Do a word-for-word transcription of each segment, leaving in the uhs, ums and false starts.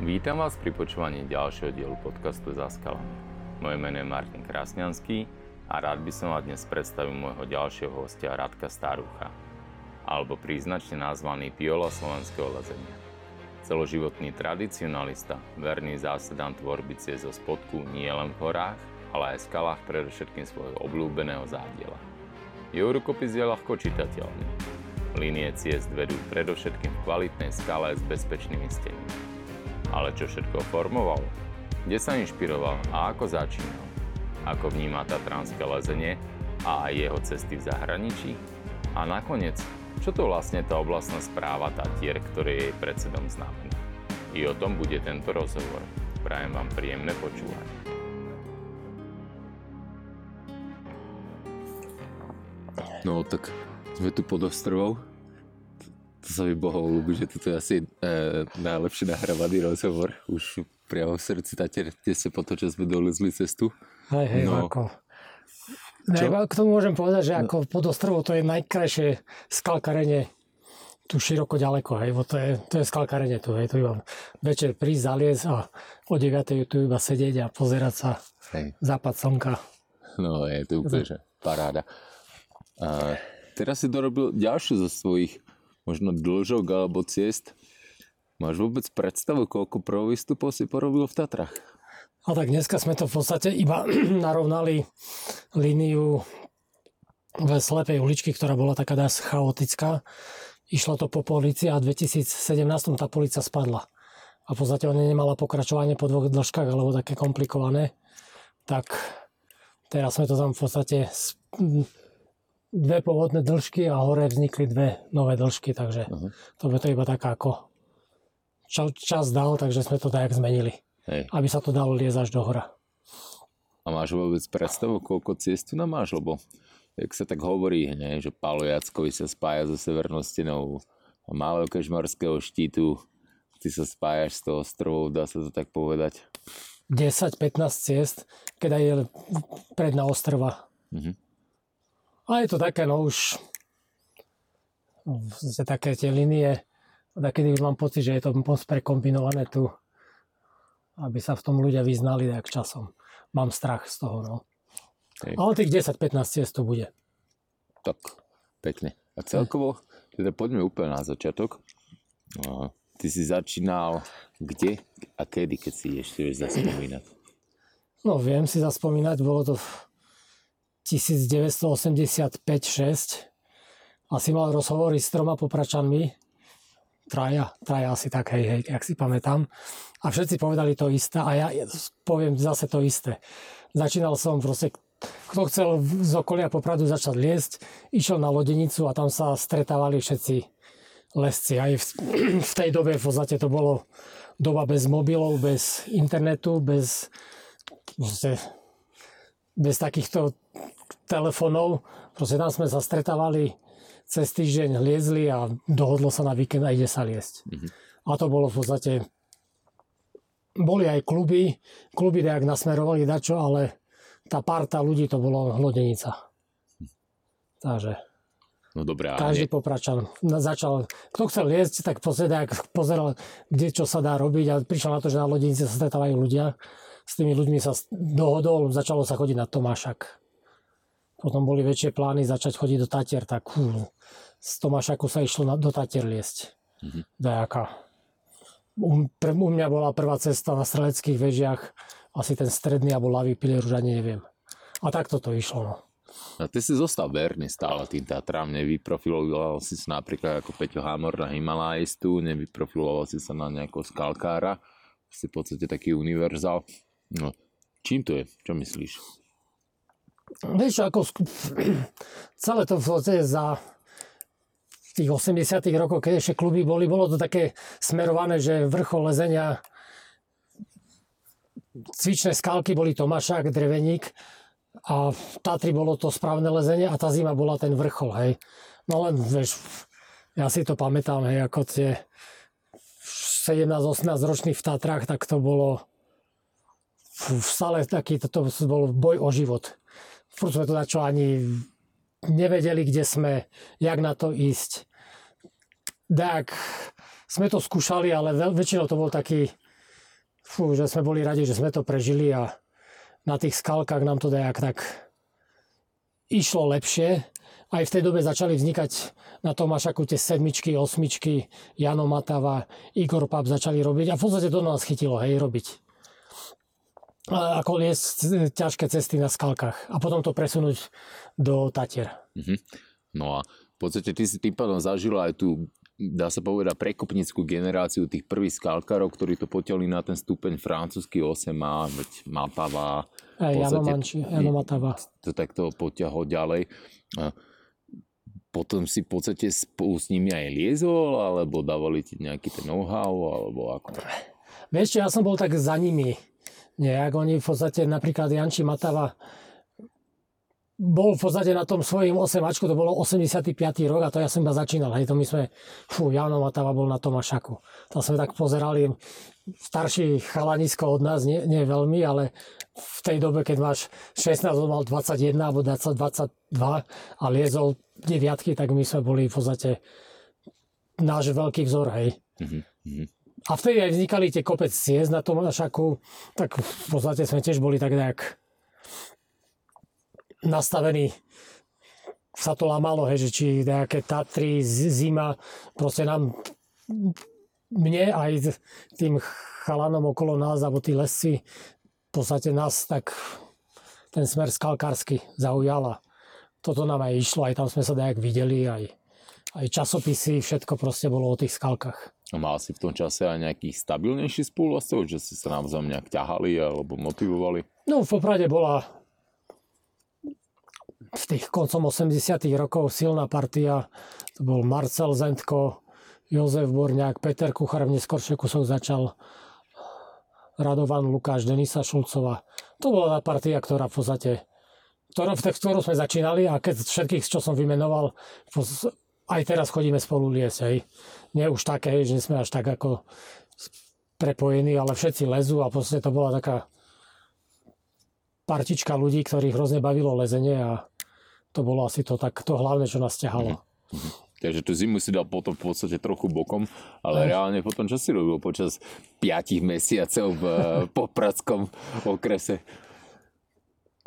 Vítam vás pri počúvaní ďalšieho dielu podcastu Za skalami. Moje meno je Martin Krasňanský a rád by som vám dnes predstavil môjho ďalšieho hostia Radka Starúcha, alebo príznačne nazvaný Piola slovenského lezenia. Celoživotný tradicionalista, verný zásadám tvorby ciest zo spodku nielen v horách, ale aj v skalách predovšetkým svojho obľúbeného Zádiela. Jeho rukopis je ľahko čitateľný. Línie ciest vedú predovšetkým v kvalitnej skale s bezpečnými stenami. Ale čo všetko formoval? Kde sa inšpiroval a ako začínal? Ako vníma tatranské lezenie a aj jeho cesty v zahraničí? A nakoniec, čo to vlastne tá oblastná správa Tatier, ktoré je jej predsedom, znamená? I o tom bude tento rozhovor. Prajem vám príjemné počúvanie. No tak sme tu pod Ostrovou. To sa mi bohol ľúbi, že toto je asi e, najlepšie nahrávaný rozhovor. Už priamo v srdci Tatier, tesne po to, čo sme dolezli cestu. Hej, hej, no. Ako... Ne, k tomu môžem povedať, že no. Ako pod Ostrovou to je najkrajšie skalkarenie tu široko ďaleko. Hej, bo to je, to je skalkarenie tu. Hej, tu iba večer prísť, zaliesť a o deviatej tu iba sedieť a pozerať sa. Hej. Západ slnka. No je to úplne, že paráda. A teraz si dorobil ďalšie zo svojich možno dĺžok alebo ciest. Máš vôbec predstavu, koľko prvovýstupov si porobil v Tatrách? A tak dneska sme to v podstate iba narovnali líniu v slepej uličky, ktorá bola taká dosť chaotická. Išlo to po polici a v dvetisícsedemnástom tá polica spadla. A v podstate ona nemala pokračovanie po dvoch dĺžkach alebo také komplikované. Tak teraz sme to tam v podstate... dve pôvodné dĺžky a hore vznikli dve nové dĺžky, takže uh-huh. to by to iba taká ako ča- čas dal, takže sme to tak zmenili. Hej. Aby sa to dalo liezť až do hora. A máš vôbec predstavu, koľko ciest tu máš? Lebo jak sa tak hovorí, ne, že Palo Jackovič sa spája so severnou stenou a malého kežmarského štítu, ty sa spájaš s toho ostrovou, dá sa to tak povedať? desať pätnásť ciest, keď je predná Ostrva. Uh-huh. A je to také, no už také tie linie, takedy už mám pocit, že je to moc prekombinované tu, aby sa v tom ľudia vyznali tak časom. Mám strach z toho, no. Hej. Ale tých desať pätnásť ciest tu bude. Tak, pekne. A celkovo, teda poďme úplne na začiatok. Ty si začínal kde a kedy, keď si ešte vieš zaspomínať? No viem si zaspomínať, bolo to... devätnásťstoosemdesiatpäť šesť asi mal rozhovory s troma popračanmi, traja, traja asi tak, hej, hej, ak si pamätám, a všetci povedali to isté a ja poviem zase to isté. Začínal som proste, kto chcel z okolia Popradu začať liesť, išiel na lodenicu a tam sa stretávali všetci lesci. Aj v, v tej dobe v podstate to bolo doba bez mobilov, bez internetu, bez proste, bez takýchto telefónov. Proste tam sme sa stretávali cez týždeň, liezli a dohodlo sa na víkend a ide sa liesť. Mm-hmm. A to bolo v podstate... Boli aj kluby, kluby nejak nasmerovali dačo, ale tá parta ľudí to bolo hlodenica. Hm. Takže... No dobrá, každý ne... popračal. Začal... Kto chcel liesť, tak pozeral, kde čo sa dá robiť a prišiel na to, že na lodenici sa stretávajú ľudia. S tými ľuďmi sa dohodol, začalo sa chodiť na Tomášak. Potom boli väčšie plány začať chodiť do Tatier, tak hú, z Tomášaku sa išlo na, do Tatier liesť. Mm-hmm. Dajaká. U, pre, u mňa bola prvá cesta na streleckých vežiach, asi ten stredný alebo ľavý pilier, už ani neviem. A takto to išlo. No. A ty si zostal verný stále tým Tatram, nevyprofiloval si sa napríklad ako Peťo Hámor na Himalajistu, nevyprofiloval si sa na nejakého skalkára, si v podstate taký univerzál. No, čím to je? Čo myslíš? Vieš, ako celé to v podstate za tých osemdesiatych rokov, keď ešte kluby boli, bolo to také smerované, že vrchol lezenia, cvičné skalky boli Tomášak, Dreveník a v Tatri bolo to správne lezenie a tá zima bola ten vrchol, hej. No len, vieš, ja si to pamätám, hej, ako tie sedemnásť osemnásť ročných v Tatrách, tak to bolo stále taký, to, to bol boj o život. Furt sme to načo ani nevedeli, kde sme, jak na to ísť. Tak sme to skúšali, ale väčšinou to bol taký fú, že sme boli radi, že sme to prežili a na tých skalkách nám to dajak tak išlo lepšie. Aj v tej dobe začali vznikať na Tomášaku tie sedmičky, osmičky, Jano Matava, Igor Pap začali robiť a v podstate to nás chytilo, hej, robiť. A ako liesť ťažké cesty na skalkách a potom to presunúť do Tatier. Mm-hmm. No a v podstate ty si tým pádom zažil aj tú, dá sa povedať, prekopnickú generáciu tých prvých skalkárov, ktorí to potiahli na ten stupeň francúzsky osem á, Matava. Jano Manči, Jano Matava. To takto potiahol ďalej. Potom si v podstate spolu s nimi aj liezol, alebo dávali ti nejaký ten know-how, alebo ako? Vieš, ja som bol tak za nimi. Nejak oni v podstate, napríklad Janči Matava bol v podstate na tom svojom osemačku, to bolo osemdesiaty piaty rok a to ja som iba začínal. Hej, to my sme, fú, Jano Matava bol na Tomášaku. Tam sme tak pozerali, starší chalanisko od nás, nie, nie veľmi, ale v tej dobe, keď máš šestnásť, on mal dvadsaťjeden alebo dvadsaťdva a liezol deviatky, tak my sme boli v podstate náš veľký vzor, hej. Mm-hmm. A vtedy aj vznikali tie kopec ciest na Tomášaku, tak v podstate sme tiež boli tak nejak nastavení, sa to lámalo, hej, že či nejaké Tatry, zima, proste nám, mne aj tým chalanom okolo nás, alebo tí lesci, v podstate nás tak ten smer skalkársky zaujala. Toto nám aj išlo, aj tam sme sa nejak videli, aj, aj časopisy, všetko proste bolo o tých skalkách. A mal si v tom čase aj nejakých stabilnejší spoluvlastov, že si sa navzájom nejak ťahali alebo motivovali? No v Poprade bola v tých koncom osemdesiatych rokov silná partia. To bol Marcel Zenko, Jozef Borňák, Peter Kuchar, v neskoršie kusov začal Radovan Lukáš, Denisa Šulcova. To bola tá partia, ktorá v podstate ktorú, v ktorú sme začínali a keď všetkých, čo som vymenoval, aj teraz chodíme spolu liesť, hej. Nie už také, hej, že sme až tak ako prepojení, ale všetci lezú a proste to bola taká partička ľudí, ktorých hrozne bavilo lezenie a to bolo asi to, tak, to hlavné, čo nás ťahalo. Mm-hmm. Takže tú zimu si dal potom v podstate trochu bokom, ale Ech. reálne potom čo si robil počas piatich mesiacov v popradskom okrese?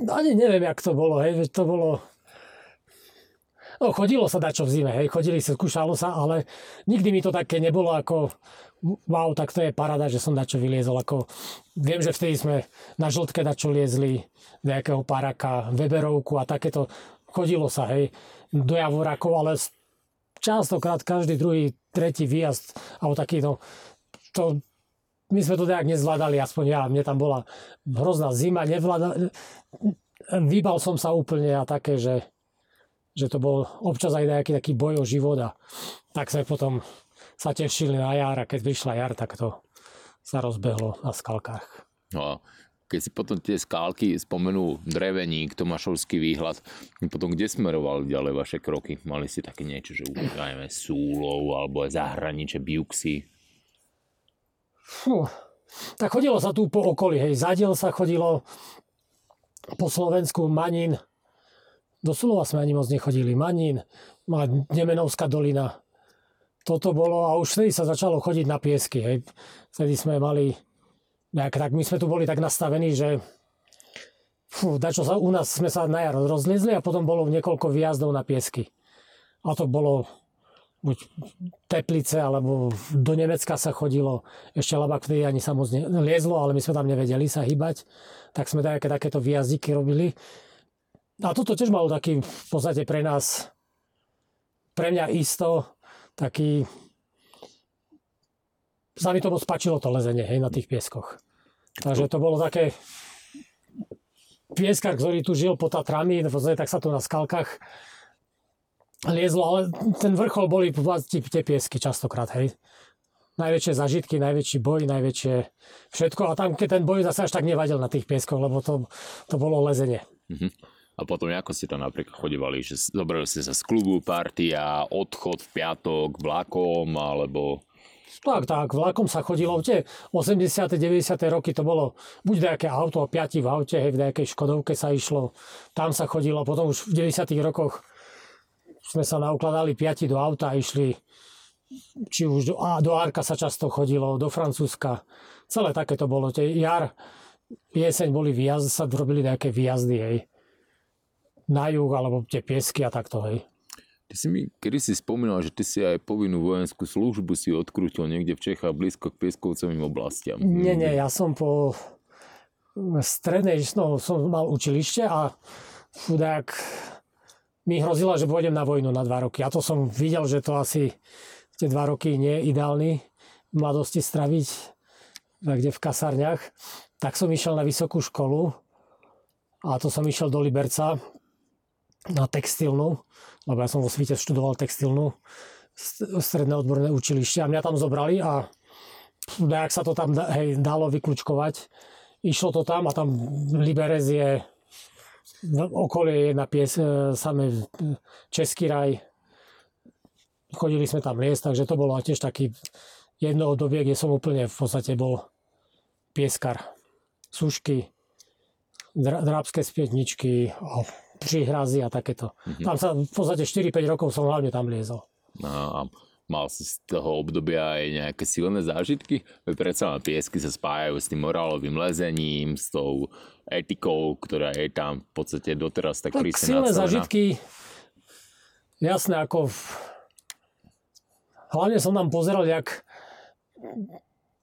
Ani neviem, jak to bolo, hej, to bolo... No, chodilo sa dačo v zime, hej, chodili sa, skúšalo sa, ale nikdy mi to také nebolo ako wow, tak to je paráda, že som dačo vyliezol, ako viem, že vtedy sme na Žltke dačo liezli, nejakého paraka, Weberovku a takéto, chodilo sa, hej, do Javorakov, ale častokrát každý druhý, tretí výjazd, alebo takýto, to, my sme to nejak nezvládali, aspoň ja, mne tam bola hrozná zima, nevládal, vybal som sa úplne a také, že, že to bol občas aj nejaký taký boj o život a tak sme potom sa tešili na jar a keď vyšla jar, tak to sa rozbehlo na skalkách. No. Keď si potom tie skálky spomenul Dreveník, Tomášovský výhľad, potom kde smerovali ďalej vaše kroky? Mali ste také niečo, že ukážeme Súlov alebo aj zahraničie, Biuxy? Hm. Tak chodilo sa tu po okolí, hej. Zádiel sa chodilo po Slovensku, Manín. Do Súlova sme ani moc nechodili. Manín, Nemenovská dolina. Toto bolo a už vtedy sa začalo chodiť na Piesky, hej. Vtedy sme mali... Tak, tak my sme tu boli tak nastavení, že fú, dačo sa, u nás sme sa na jar rozliezli a potom bolo niekoľko výjazdov na Piesky. A to bolo buď Teplice, alebo do Nemecka sa chodilo. Ešte Labak vtedy ani sa moc liezlo, ale my sme tam nevedeli sa hýbať. Tak sme také, takéto výjazdiky robili. A toto tiež malo taký v podstate pre nás, pre mňa isto, taký... Sa mi to spačilo to lezenie, hej, na tých Pieskoch. Takže to bolo také... Pieskar, ktorý tu žil pod Tatrami, tak sa tu na skalkách liezlo, ale ten vrchol boli vlastne tie Piesky častokrát, hej. Najväčšie zažitky, najväčší boj, najväčšie všetko. A tam, keď ten boj zase až tak nevadil na tých Pieskoch, lebo to, to bolo lezenie. Mhm. A potom, ako ste tam napríklad chodívali? Že zobrali ste sa z klubu, partia, odchod v piatok, vlákom, alebo... Tak, tak, vlakom sa chodilo. Tie osemdesiate, deväťdesiate roky to bolo buď nejaké auto, piati v aute, hej, v nejakej Škodovke sa išlo. Tam sa chodilo. Potom už v deväťdesiatych rokoch sme sa naukladali piati do auta a išli či už do, á, do Arka sa často chodilo, do Francúzska. Celé také to bolo. Tie jar, jeseň boli výjazdy, sa robili nejaké výjazdy, hej. Na juh, alebo tie Piesky a takto, hej. Ty si mi, kedy si spomínal, že ty si aj povinnú vojenskú službu si odkrútil niekde v Čechách blízko k Pieskovcovým oblastiam. Nie, nie, ja som po strednej, no, som mal učilište a chudák mi hrozilo, že pôjdem na vojnu na dva roky. A to som videl, že to asi tie dva roky nie je ideálny v mladosti straviť, kde v kasárňach. Tak som išiel na vysokú školu a to som išiel do Liberca na textilnú, lebo ja som vo Svite študoval textilnú, stredné odborné učilište a mňa tam zobrali a nejak sa to tam hej, dalo vyklúčkovať. Išlo to tam a tam Liberec je, okolie je na pies, samé Český raj. Chodili sme tam liest, takže to bolo tiež taký jedno obdobie, kde som úplne v podstate bol pieskar. Sušky, drábske spietničky, oh. Prihrazy a takéto. Mm-hmm. Tam sa v podstate štyri päť rokov som hlavne tam liezol. A mal si z toho obdobia aj nejaké silné zážitky? Predsa len Piesky sa spájajú s tým morálovým lezením, s tou etikou, ktorá je tam v podstate doteraz tak prísne nastavená. Tak silné zážitky, jasné, ako v... hlavne som tam pozeral, jak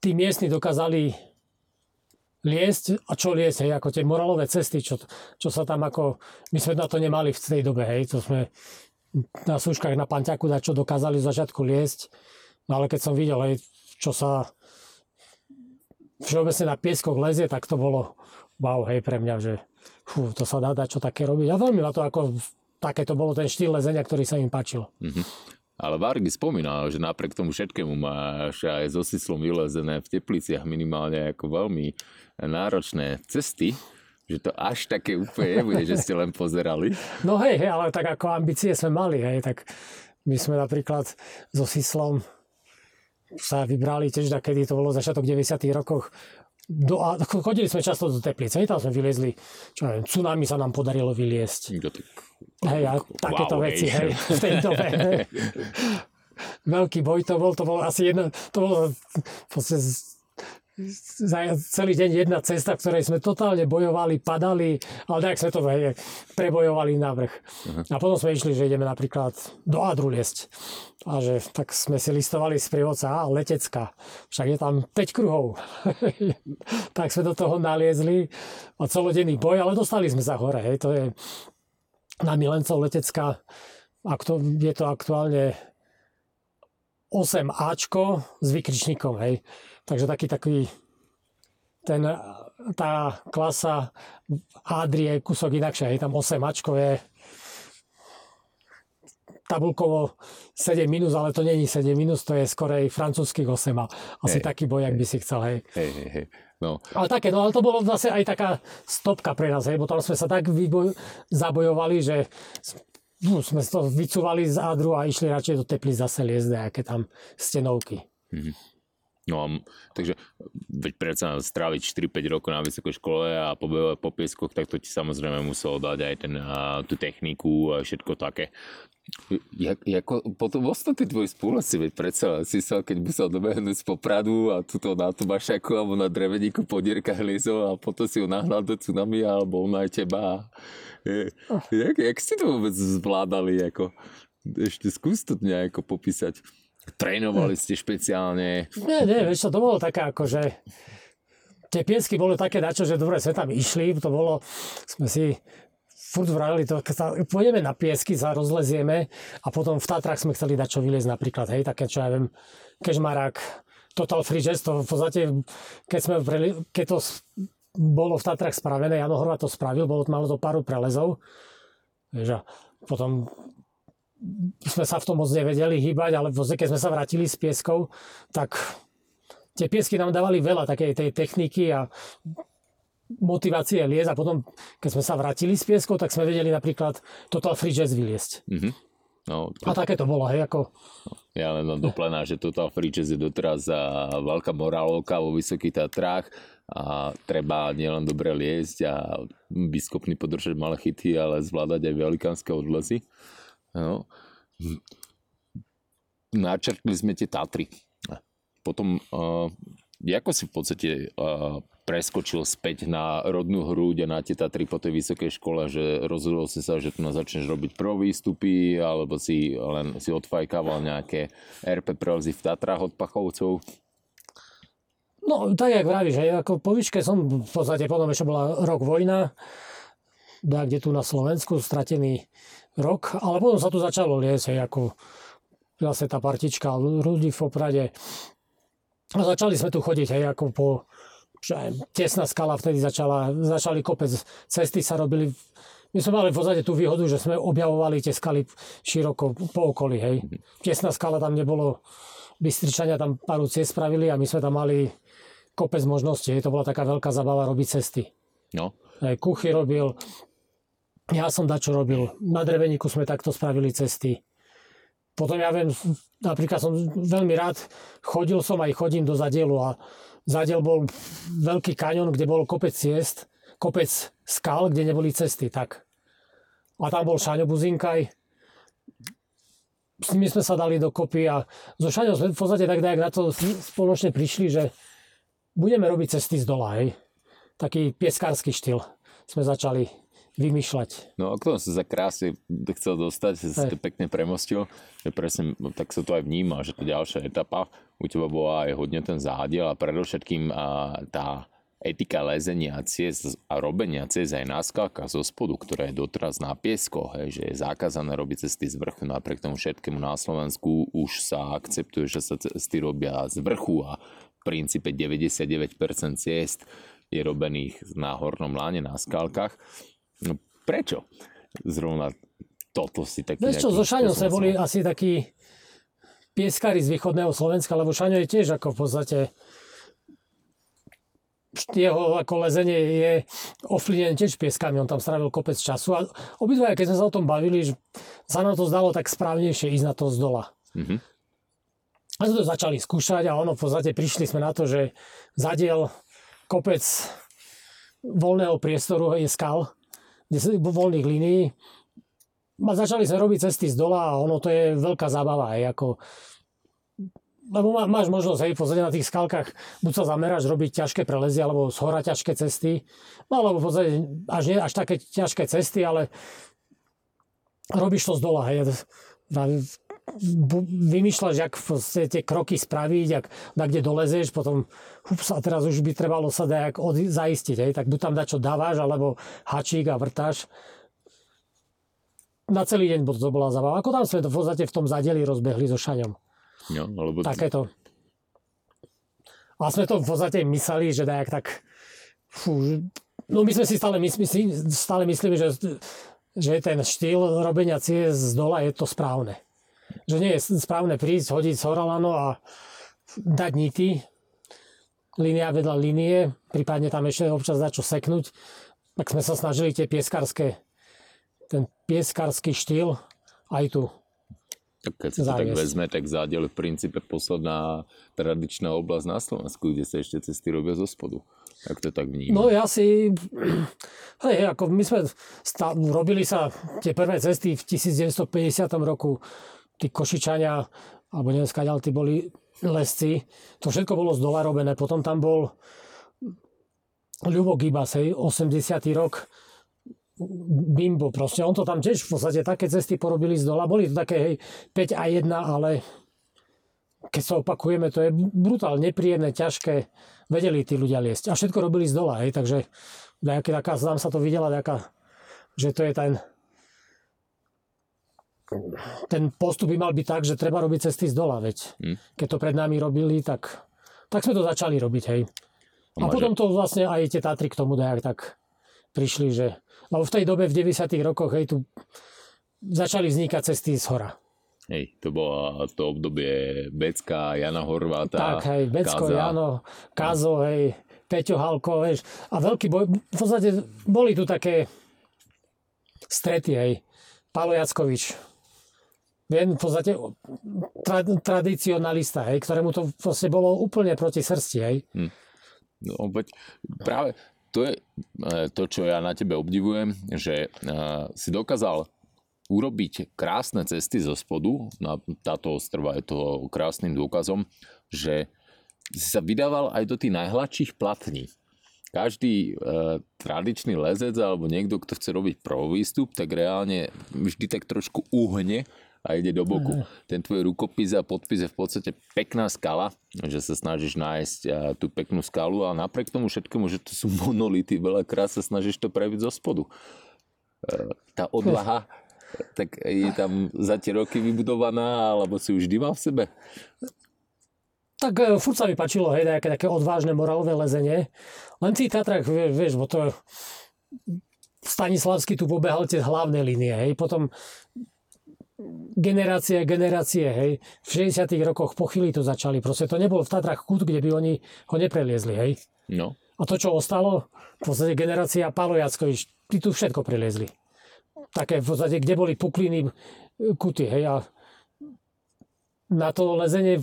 tí miestni dokázali liesť a čo liesť, hej, ako tie morálové cesty, čo, čo sa tam ako, my sme na to nemali v tej dobe, hej, to sme na súškach, na Panťaku, na čo dokázali v začiatku liesť, no ale keď som videl, hej, čo sa všeobecne na pieskoch lezie, tak to bolo wow, hej, pre mňa, že fú, to sa dá dať čo také robiť a veľmi na to ako, také to bolo ten štýl lezenia, ktorý sa im páčil. Mm-hmm. Ale Vargy spomínal, že napriek tomu všetkému máš aj s Osyslom vylezené v Tepliciach minimálne ako veľmi náročné cesty, že to až také úplne nebude, že ste len pozerali. No hej, hej, ale tak ako ambície sme mali, hej, tak my sme napríklad s Osyslom sa vybrali tiež, kedy to bolo začiatok deväťdesiatych rokoch. Do, a chodili sme často do Teplice, tam sme vyliezli, čo neviem, tsunami sa nám podarilo vyliezť. Hej, a takéto wow, veci, hej, v tej dobe. Veľký boj to bol, to bolo asi jedna, to bolo proste za celý deň jedna cesta, v ktorej sme totálne bojovali, padali, ale tak sme to hej, prebojovali na vrch. Uh-huh. A potom sme išli, že ideme napríklad do Adru liesť. A že tak sme si listovali z prievodca a Letecka. Však je tam päť kruhov. Tak sme do toho naliezli a celodenný boj, ale dostali sme sa hore. Hej. To je na milencov Letecka. Aktu, je to aktuálne osem áčko s vykričníkom, hej. Takže taký, taký, ten, tá klasa Adri je kúsok inakšia, hej, tam osem áčko je tabulkovo sedem minus, ale to není sedem minus, to je skorej francúzskych osem. Asi hey, taký boj, hey, ak by si chcel, hej. Hej, hej, hej. No. Ale také, no ale to bolo zase aj taká stopka pre nás, hej, bo tam sme sa tak vyboj, zabojovali, že no, sme to vycúvali z Adru a išli radšej do Teplíc zase liezť, aké tam stenovky. Mm-hmm. No, takže veď predsa stráviť štyri päť rokov na vysokej škole a pobejovať po pieskoch, tak to ti samozrejme muselo dať aj ten, a, tú techniku a všetko také. Ja, jako, potom ostatní tvoji spoluhráči, veď predsa si sa, keď musel dobehnúť z Popradu a tuto na Tomášaku alebo na Dreveníku po dierkach liezol a potom si ho nahnal do tsunami alebo on aj teba. Je, oh. jak, jak ste to vôbec zvládali? Jako? Ešte skús to nejako popísať. Trénovali ste špeciálne? Nie, nie, vieš čo, to bolo také akože tie piesky boli také načo, že dobre sme tam išli, to bolo, sme si furt vrali to, pôjdeme na piesky, sa rozlezieme a potom v Tatrách sme chceli dačo vyliezť napríklad, hej, také čo ja viem, Kežmarák, Total Free Jazz, to v podstate, keď sme vreli, keď to bolo v Tatrách spravené, Jano Horváth to spravil, bolo malo to paru prelezov, vieš, a potom sme sa v tom moc nevedeli hýbať, ale keď sme sa vrátili s pieskou, tak tie piesky nám dávali veľa takej tej techniky a motivácie liesť a potom, keď sme sa vrátili s pieskou, tak sme vedeli napríklad Total Free Jazz vyliesť. Mm-hmm. No, to... A také to bolo, hej, ako... Ja len mám doplená, že Total Free Jazz je doteraz veľká morálovka vo Vysokých Tatrách a treba nielen dobre liesť a byť schopný podržať malé chyty, ale zvládať aj velikánske odlezy. No. načrtli sme tie Tatry. Potom, uh, ako si v podstate uh, preskočil späť na rodnú hrúď a na tie Tatry po tej vysokej škole, že rozhodol si sa, že tu začneš robiť pro výstupy, alebo si len si odfajkával nejaké er pé prelzy v Tatrách od Pachovcov? No, tak jak vravíš, hej, ako po výške som v podstate, potom ešte bola rok vojna, da, kde tu na Slovensku, stratený rok, ale potom sa tu začalo liesť, hej, ako zase tá partička ľudí v Poprade. A začali sme tu chodiť, hej, ako po, že Tesná skala vtedy začala, začali kopec, cesty sa robili. My sme mali v podstate tú výhodu, že sme objavovali tie skaly široko po okolí, hej. Tesná skala tam nebolo, Bystričania tam pár ciest spravili a my sme tam mali kopec možností. To bola taká veľká zabava robiť cesty. No. Kuchy robil, ja som dačo robil. Na Dreveníku sme takto spravili cesty. Potom ja viem, napríklad som veľmi rád, chodil som aj chodím do Zádielu a Zádiel bol veľký kaňon, kde bol kopec ciest, kopec skal, kde neboli cesty. Tak. A tam bol Šáňo Buzinkaj. S nimi sme sa dali dokopy a so Šaňou sme v podstate tak dajak na to spoločne prišli, že budeme robiť cesty z dola, hej. Taký pieskársky štýl sme začali vymýšľať. No a k tomu som sa krásne chcel dostať, že si to pekne premostil, že presne tak sa to aj vníma, že to ďalšia etapa u teba bola aj hodne ten Zádiel a predovšetkým tá etika lezenia ciest a robenia ciest aj na skalkách zo spodu, ktorá je doteraz na pieskoch, hej, že je zakázané robiť cesty z vrchu. Napriek tomu všetkému na Slovensku už sa akceptuje, že sa cesty robia z vrchu a v princípe deväťdesiatdeväť percent ciest je robených na hornom láne, na skalkách. No prečo? Zrovna toto si taký... Vieš čo, so Šaňom sme boli asi takí pieskari z východného Slovenska, lebo Šaňo je tiež ako v podstate... Jeho ako lezenie je ovplyvnené tiež pieskami, on tam strávil kopec času a obidvaja, keď sme sa o tom bavili, že sa nám to zdalo tak správnejšie ísť na to z dola. Mm-hmm. A sme to začali skúšať a ono v podstate prišli sme na to, že Zádiel kopec voľného priestoru je skal, voľných línií. A začali sme robiť cesty z dola a ono to je veľká zábava, aj ako... Lebo má, máš možnosť, hej, pozrieť na tých skalkách, buď sa zameráš robiť ťažké prelezy, alebo z hora ťažké cesty, alebo pozrieť až nie až také ťažké cesty, ale robíš to z dola, hej. Vymýšľaš, jak tie kroky spraviť, jak na kde dolezieš, potom hups, a teraz už by trebalo sa dať zaistiť, hej, tak buď tam dačo dávaš, alebo hačík a vrtáš. Na celý deň to bola zabava. Ako tam sme to v podstate v tom Zádieli rozbehli so Šaňom. No, alebo... Takéto. A sme to v podstate mysleli, že dajak tak... Fú, no my sme si stále, myslí, stále myslíme, že, že ten štýl robenia ciest z dola je to správne. Že nie je správne prísť, hodiť z hora lano a dať nity, línia vedľa línie, prípadne tam ešte občas dať čo seknúť. Tak sme sa snažili tie pieskarské, ten pieskarský štýl aj tu. Tak keď si to tak vezme, tak Zádiel v princípe posledná tradičná oblasť na Slovensku, kde sa ešte cesty robia zo spodu. Tak to tak vnímam. No ja si... Hej, ako my sme... Stá... Robili sa tie prvé cesty v devätnásťstopäťdesiatom roku. Tí Košičania, alebo neviem skáďal, tí boli lesci. To všetko bolo z dola robené. Potom tam bol Ľubo Gibas, hej, osemdesiaty rok. Bimbo proste. On to tam tiež v podstate také cesty porobili z dola. Boli to také, hej, päť a jeden, ale keď sa opakujeme, to je brutálne nepríjemné, ťažké. Vedeli tí ľudia liesť. A všetko robili z dola, hej, takže nejaká taká, znam sa to videla, nejaká, že to je ten ten postup by mal byť tak, že treba robiť cesty z dola, veď. Hmm. Keď to pred nami robili, tak tak sme to začali robiť, hej. A Máže. Potom to vlastne aj tie Tatry k tomu nejak tak prišli, že... Lebo v tej dobe, v deväťdesiatych rokoch, hej, tu začali vznikať cesty z hora. Hej, to bolo to obdobie Becka, Jana Horváta. Tak, hej, Becko, Káza. Jano, Kázo, hej, Peťo Halko, hej. A veľký boj, v podstate boli tu také strety, hej. Palo Jackovič. Viem, v podstate tra, tradicionalista, hej, ktorému to vlastne bolo úplne proti srsti, hej. Hm. No, veď práve... To je to, čo ja na tebe obdivujem, že uh, si dokázal urobiť krásne cesty zo spodu. Táto ostrva je toho krásnym dôkazom, že si sa vydával aj do tých najhladších platní. Každý e, tradičný lezec alebo niekto, kto chce robiť prvovýstup, tak reálne vždy tak trošku uhne a ide do boku. Mm. Ten tvoj rukopis a podpis je v podstate pekná skala, že sa snažíš nájsť a, tú peknú skalu a napriek tomu všetkému, že to sú monolity, veľakrát sa snažíš to prebiť zo spodu. E, tá odvaha, tak je tam za tie roky vybudovaná, alebo si už vždy mal v sebe? Tak furt sa mi páčilo, hej, nejaké také odvážne morálové lezenie. Len v tých Tatrách, vieš, bo to Stanislavský tu pobehal tie hlavné línie, hej, potom generácie, generácie, hej, v šesťdesiatych rokoch po chvíli to začali, proste to nebol v Tatrách kút, kde by oni ho nepreliezli, hej. No. A to, čo ostalo, v podstate generácia Palo Jackovič, tí tu všetko preliezli. Také v podstate, kde boli pukliny kuty, hej, a na to lezenie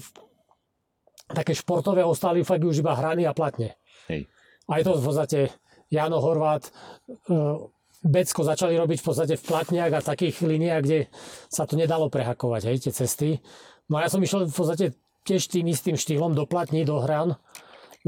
také športové ostali fakt už iba hrany a platne. Hej. Aj to v podstate Jano Horváth, Becko začali robiť v podstate v platniach a takých liniách, kde sa to nedalo prehakovať, hej, tie cesty. No a ja som išiel v podstate tiež tým istým štýlom do platní, do hran,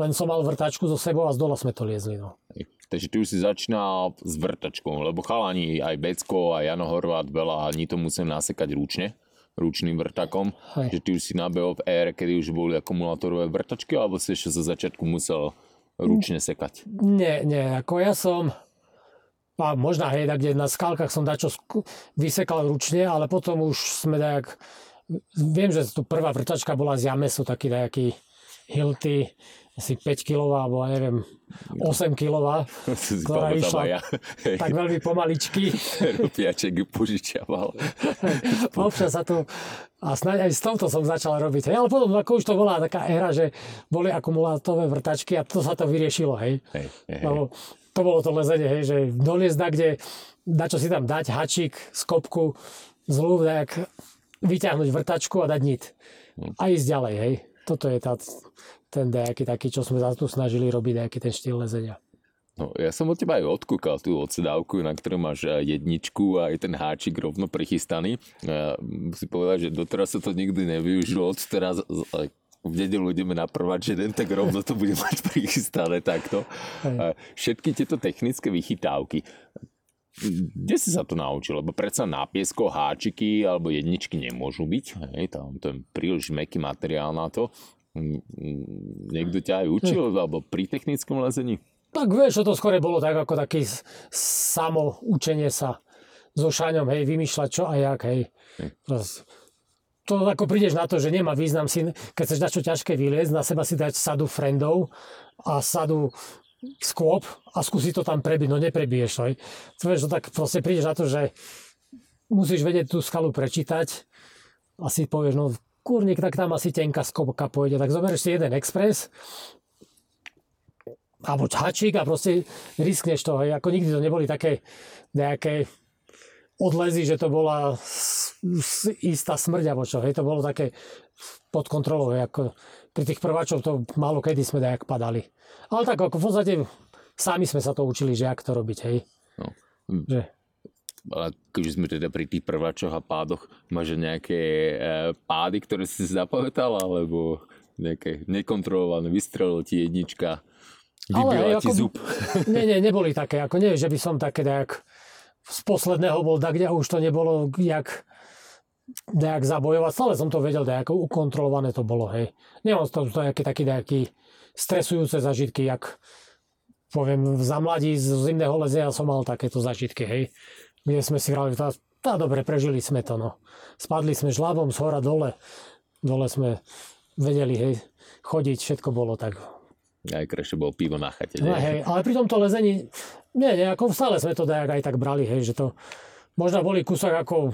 len som mal vrtačku so sebou a z dola sme to liezli. No. Takže ty už si začínal s vrtačkou, lebo chalani aj Becko a Jano Horváth veľa, ani to musím nasekať ručne. Ručným vrtakom, hej. Že ty už si nabehol v ére, kedy už boli akumulátorové vrtačky, alebo si ešte zo začiatku musel ručne sekať? Nie, nie, ako ja som, a možno hej, kde na skalkách som dačo vysekal ručne, ale potom už sme tak, viem, že tu prvá vrtačka bola z jamesu, taký nejaký hilty, asi päť kilová, alebo neviem, osem kilová, ktorá išla ja. Tak veľmi pomaličky. Rupiaček požičiaval. Občas sa to, a snáď aj s touto som začal robiť, hej, ale potom ako už to bola taká éra, že boli akumulátové vrtačky a to sa to vyriešilo, hej. Hej, hej. Lebo to bolo to lezenie, hej, že doliezť na kde, na čo si tam dať hačík, skopku, zlúv, nejak vyťahnuť vrtačku a dať nit. A ísť ďalej, hej. Toto je tá... ten nejaký taký, čo sme za tu snažili robiť, nejaký ten štýl lezenia. No, ja som od teba aj odkúkal tú odsedávku, na ktorej máš jedničku a aj ten háčik rovno prichystaný. Ja musím povedať, že doteraz sa to nikdy nevyužilo. Od teraz v nedeľu ideme na prvý jeden, tak rovno to bude mať prichystané takto. Aj. Všetky tieto technické vychytávky. Kde si sa to naučil? Lebo predsa na piesku háčiky alebo jedničky nemôžu byť. Hej, tam to je príliš mäkký materiál na to. Niekto ťa aj učil, alebo pri technickom lezení? Tak vieš, to skôr bolo tak, ako také samoučenie sa so Šáňom, hej, vymýšľať čo a jak, hej. Hm. To ako prídeš na to, že nemá význam si, keď chceš dať čo ťažké vyliezť, na seba si dať sadu frendov a sadu skôb a skúsi to tam prebiť, no neprebiješ, hej. To vieš, to tak proste prídeš na to, že musíš vedieť tú skalu prečítať a si povieš, no kurník, tak tam asi tenká skopka pôjde. Tak zoberieš si jeden expres alebo hačík a proste riskneš to. Hej. Ako nikdy to neboli také nejaké odlezy, že to bola istá smrť alebo čo. Hej. To bolo také pod kontrolou. Hej. Ako pri tých prváčov to málo kedy sme nejak padali. Ale tak ako v podstate sami sme sa to učili, že jak to robiť. Hej. No. Že... Ale keďže sme teda pri tých prváčoch a pádoch, máš nejaké e, pády, ktoré si zapamätal, alebo nejaké nekontrolované, vystrelil ti jednička, vybila ti zub? Nie, nie, neboli také, ako nie, že by som také nejak z posledného bol tak, kde už to nebolo jak nejak zabojovať, stále som to vedel, nejak ukontrolované to bolo, hej. Nemám to nejaké také nejaké stresujúce zažitky, jak poviem, za mladí z zimného lezenia som mal takéto zažitky, hej. Kde sme si hrali, tá, tá dobre, prežili sme to, no. Spadli sme žľabom z hora dole, dole sme vedeli, hej, chodiť, všetko bolo tak. Najkrajšie bolo pivo na chate, ne? Hej, ale pri tomto lezení, nie, nejako stále sme to aj tak brali, hej, že to možno boli kúsok ako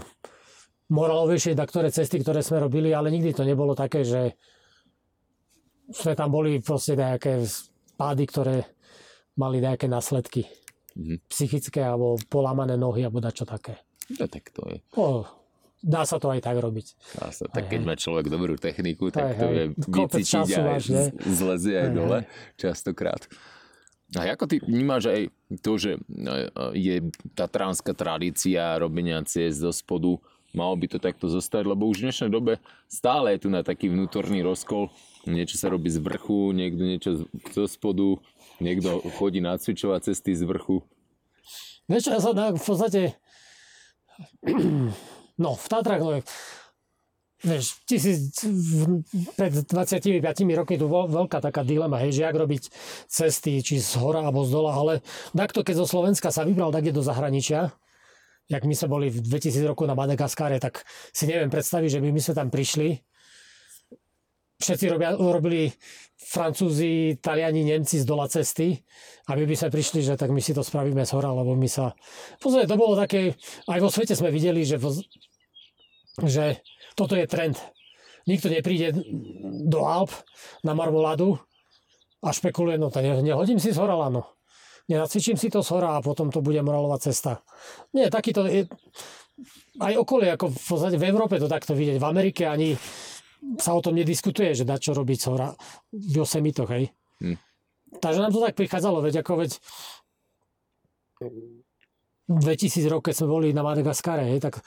moralovejšie na ktoré cesty, ktoré sme robili, ale nikdy to nebolo také, že sme tam boli proste nejaké pády, ktoré mali nejaké následky. Mm-hmm. Psychické alebo polamané nohy alebo dačo také. No tak to je. O, dá sa to aj tak robiť. Dá sa, tak aj, keď má človek dobrú techniku, tak aj, to je vycítiť aj, aj zlezie aj, aj dole častokrát. A ako ty vnímaš aj to, že je tatranská tradícia robenia ciest zo spodu, malo by to takto zostať, lebo už v dnešnej dobe stále je tu na taký vnútorný rozkol. Niečo sa robí z vrchu, niekto niečo zo spodu, niekto chodí nacvičovať cesty z vrchu. Vieš, ja sa na, v podstate, no v Tatrách, no, vieš, tisíc, pred dvadsiatimi piatimi rokmi tu veľká taká dilema, hej, že jak robiť cesty, či z hora alebo z dola, ale takto keď zo Slovenska sa vybral takde do zahraničia, jak my sme boli v dvetisíc roku na Madagaskare, tak si neviem predstaviť, že by my sme tam prišli. Všetci robia, robili Francúzi, Taliani, Nemci z dola cesty a my by sme prišli, že tak my si to spravíme z hora, lebo my sa... Pozrite, to bolo také... Aj vo svete sme videli, že, v... že toto je trend. Nikto nepríde do Alp na marmoládu a špekuluje, no to nehodím si z hora lano. Nenacvičím si to z hora a potom to bude moralová cesta. Nie, takýto je aj okolie, ako v, v Európe to takto vidieť. V Amerike ani sa o tom nediskutuje, že dá čo robiť z hora v Josemitoch, hej. Hm. Takže nám to tak prichádzalo, veď ako veď dvetisíc rok, keď sme boli na Madagaskare, hej, tak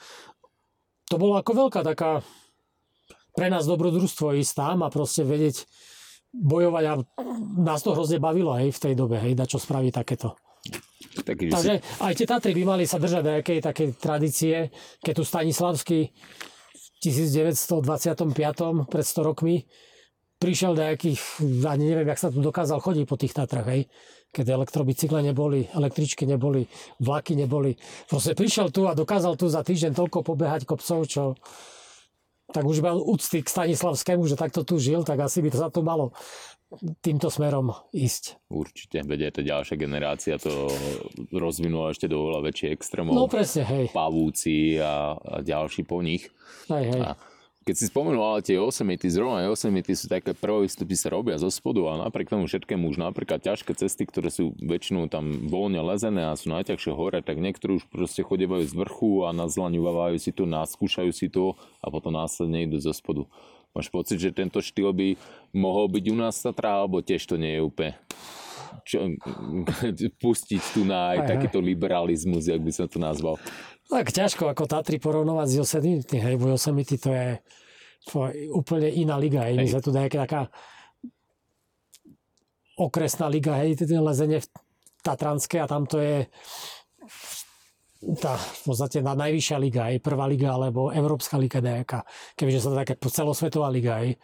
to bolo ako veľká taká pre nás dobrodružstvo ísť tam a proste vedieť bojovať a nás to hrozne bavilo, hej, v tej dobe, hej, dačo spraviť takéto. Taký, takže si... aj tie Tatry by mali sa držať nejakej takej tradície, keď tu Stanislavský v devätnásťstodvadsaťpäť pred sto rokmi prišiel nejakých, ani neviem, jak sa tu dokázal chodiť po tých Tatrach, hej, keď elektrobicykle neboli, električky neboli, vlaky neboli. Proste prišiel tu a dokázal tu za týždeň toľko pobehať kopcov, čo... tak už mal úcty k Stanislavskému, že takto tu žil, tak asi by to za to malo týmto smerom ísť. Určite, veď aj tá ďalšia generácia to rozvinula ešte do veľa väčších extrémov. No presne, hej. Pavúci a, a ďalší po nich. Hej, hej. A keď si spomenul, ale tie Yosemity, zrovna Yosemity sú také prvé výstupy, sa robia zo spodu a napriek tomu všetkému už napríklad ťažké cesty, ktoré sú väčšinou tam voľne lezené a sú najťažšie hore, tak niektorí už proste chodievajú z vrchu a nazlaňujú si to, naskúšajú si to a potom následne idú zo spodu. Máš pocit, že tento štýl by mohol byť u nás Tatra, alebo tiež to nie je úplne... Čo, pustiť tu na aj, aj takýto aj liberalizmus, jak by som to nazval. Tak ťažko ako Tatry porovnovať s Yosemity, hej, bo Yosemity to je, to je úplne iná liga, hej, hej. My sme tu nejaká taká okresná liga, hej, lezenie v Tatranské a tam to je tá v podstate na najvyššia liga, hej, prvá liga alebo európska liga nejaká, kebyže sa to taká celosvetová liga, hej.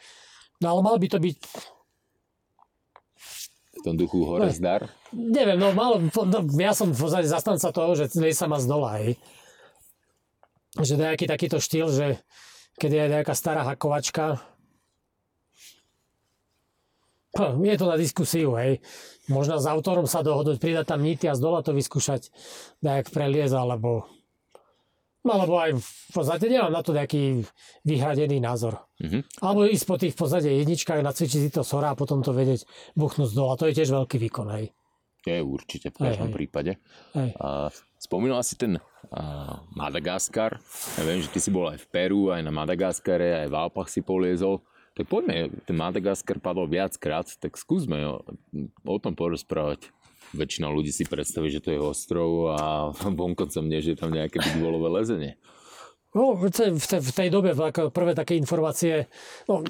No ale mal by to byť v tom duchu hore zdar? Neviem, no malo, no, ja som v podstate zastanca toho, že lez sa má z dola, hej. Že nejaký takýto štýl, že keď je nejaká stará hakovačka, je to na diskusiu, hej. Možno s autorom sa dohodnúť, pridať tam nity a z dola to vyskúšať, nejak preliez, alebo alebo aj v podstate nemám na to nejaký vyhradený názor. Mm-hmm. Alebo ísť po tých v podstate jedničkách, nacvičiť si to z hora a potom to vedieť buchnúť z dola. To je tiež veľký výkon, hej. Je určite v každom hej, prípade. Hej. A spomínal si ten a, Madagaskar. Ja viem, že ty si bol aj v Peru, aj na Madagaskare, aj v Alpách si poliezol. Tak poďme, ten Madagaskar padol viackrát, tak skúsme o, o tom porozprávať. Väčšina ľudí si predstaví, že to je ostrov a vonkoncom nie, že je tam nejaké bývalové lezenie. No, v tej dobe prvé také informácie, no,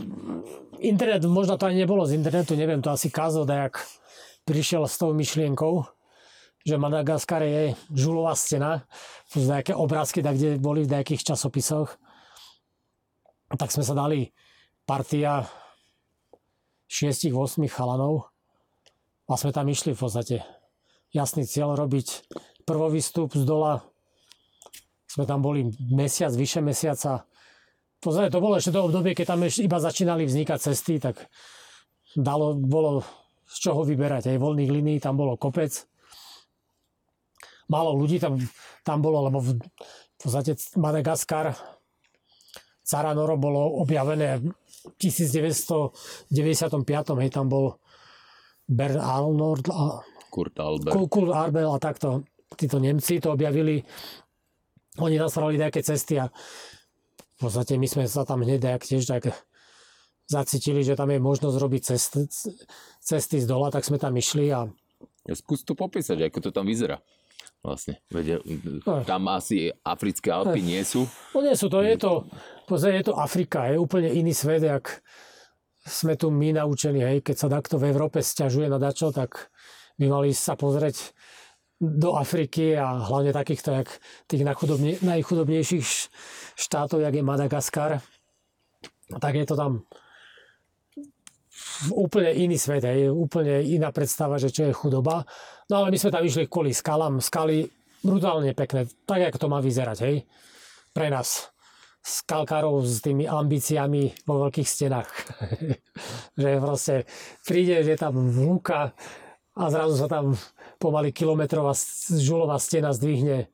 internet, možno to ani nebolo z internetu, neviem, to asi Kázo, dajak prišiel s tou myšlienkou, že Madagaskar je žulová stena, sú nejaké obrázky, kde boli v nejakých časopisoch. Tak sme sa dali partia šiestich, osmich chalanov. A sme tam išli v podstate. Jasný cieľ robiť prvovýstup z dola. Sme tam boli mesiac, vyše mesiaca. V podstate to bolo ešte do obdobie, keď tam iba začínali vznikať cesty, tak dalo, bolo z čoho vyberať. Aj voľných linií, tam bolo kopec. Málo ľudí tam, tam bolo, lebo v, v podstate Madagaskar, Tsaranoro bolo objavené v devätnásťstodeväťdesiatpäť. Hej, tam bol Bern Alnord a Kurt Arbel a takto. Títo Nemci to objavili. Oni naspravili nejaké cesty a v podstate my sme sa tam hneď tiež tak zacítili, že tam je možnosť robiť cesty, cesty z dola, tak sme tam išli a Skús to popísať, ako to tam vyzerá. Vlastne, vedia, tam asi africké Alpy nie sú. No nie sú, to je to, je to Afrika, je úplne iný svet, jak sme tu my naučení, hej, keď sa takto v Európe sťažuje na dačo, tak by mali sa pozrieť do Afriky a hlavne takýchto, jak tých najchudobnejších štátov, jak je Madagaskar, tak je to tam úplne iný svet, hej, úplne iná predstava, že čo je chudoba. No ale my sme tam išli kvôli skalám, skaly brutálne pekné, tak ako to má vyzerať, hej, pre nás skalkárov s tými ambíciami vo veľkých stenách. Že proste príde, že je tam vlúka a zrazu sa tam pomaly kilometrová žulová stena zdvihne.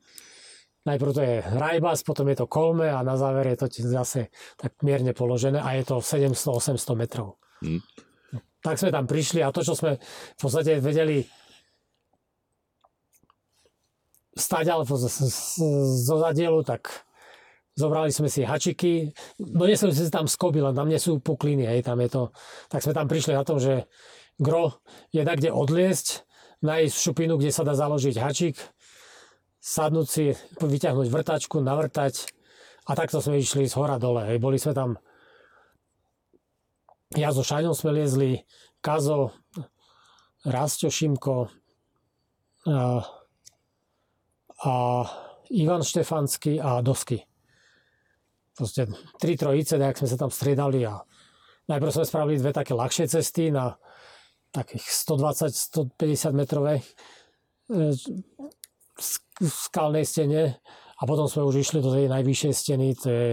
Najprv to je rajbas, potom je to kolme a na záver je to zase tak mierne položené a je to sedemsto až osemsto metrov. Hmm. Tak sme tam prišli a to, čo sme v podstate vedeli stať alebo zo Zádielu, tak zobrali sme si hačiky, no nie som si tam skobil, len tam nie sú pukliny, hej, tam je to. Tak sme tam prišli na tom, že gro je tak, kde odliesť, nájsť šupinu, kde sa dá založiť hačik, sadnúť si, vyťahnuť vrtačku, navrtať a takto sme išli z hora dole, hej, boli sme tam, ja so Šáňom sme liezli, Kázo, Rastio, Šimko a, a Ivan Štefanský a Dosky. Proste tri trojice, tak sme sa tam striedali a najprv sme spravili dve také ľahšie cesty na takých stodvadsať až stopäťdesiat metrové skalnej stene a potom sme už išli do tej najvyššej steny, to je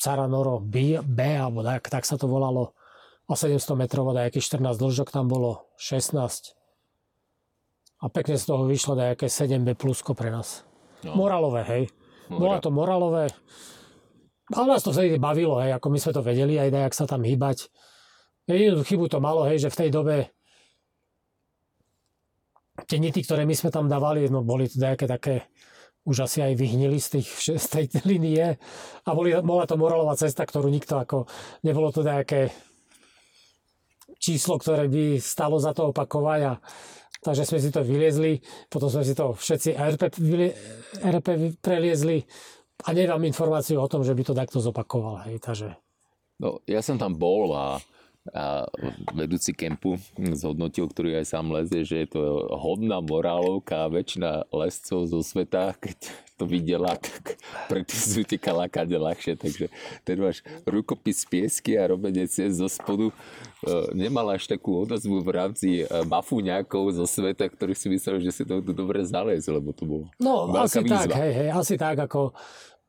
Tsaranoro B, B alebo tak, tak sa to volalo, o sedemsto metrov, dajakých štrnásť dĺžok tam bolo, šestnásť a pekne z toho vyšlo dajaké sedem bé plusko pre nás. No. Moralové, hej. Bola to moralové. Ale nás to vtedy bavilo, hej, ako my sme to vedeli, aj dajak sa tam hýbať. Jedinú chybu to malo, hej, že v tej dobe tie nity, ktoré my sme tam dávali, no boli to dajaké také, už asi aj vyhnili z, tých, z tej linie a boli, bola to moralová cesta, ktorú nikto ako, nebolo to dajaké číslo, ktoré by stalo za to opakovať a takže sme si to vyliezli, potom sme si to všetci er pé preliezli. A nemám informáciu o tom, že by to takto zopakoval. Hej, takže. No, ja som tam bol a, a vedúci kempu zhodnotil, ktorý aj sám lezie, že je to hodná morálovka a väčšina lescov zo sveta, keď to videla, tak preto sú utekala kade ľahšie. Takže ten váš rukopis Piesky a robenie ciest zo spodu nemal až takú odozvu v rámci bafúňákov zo sveta, ktorých si myslel, že si to dobre zalez, lebo to bolo no, veľká výzva. No asi tak, hej, hej, asi tak, ako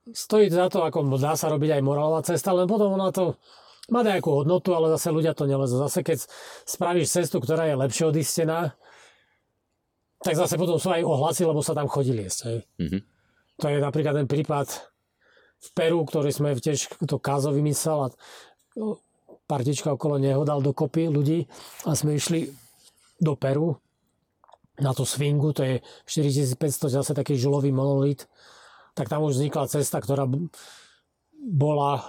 stojí za to, ako dá sa robiť aj morálová cesta, len potom ona to má nejakú hodnotu, ale zase ľudia to nelezú. Zase keď spravíš cestu, ktorá je lepšie odistená, tak zase potom sú aj ohlasy, lebo sa tam chodí liesť, hej. Mhm. To je napríklad ten prípad v Peru, ktorý sme tiež to Kázo vymyslel a partička okolo neho dal dokopy ľudí a sme išli do Peru na tú svingu, to je štyritisícpäťsto, zase taký žulový monolit, tak tam už vznikla cesta, ktorá bola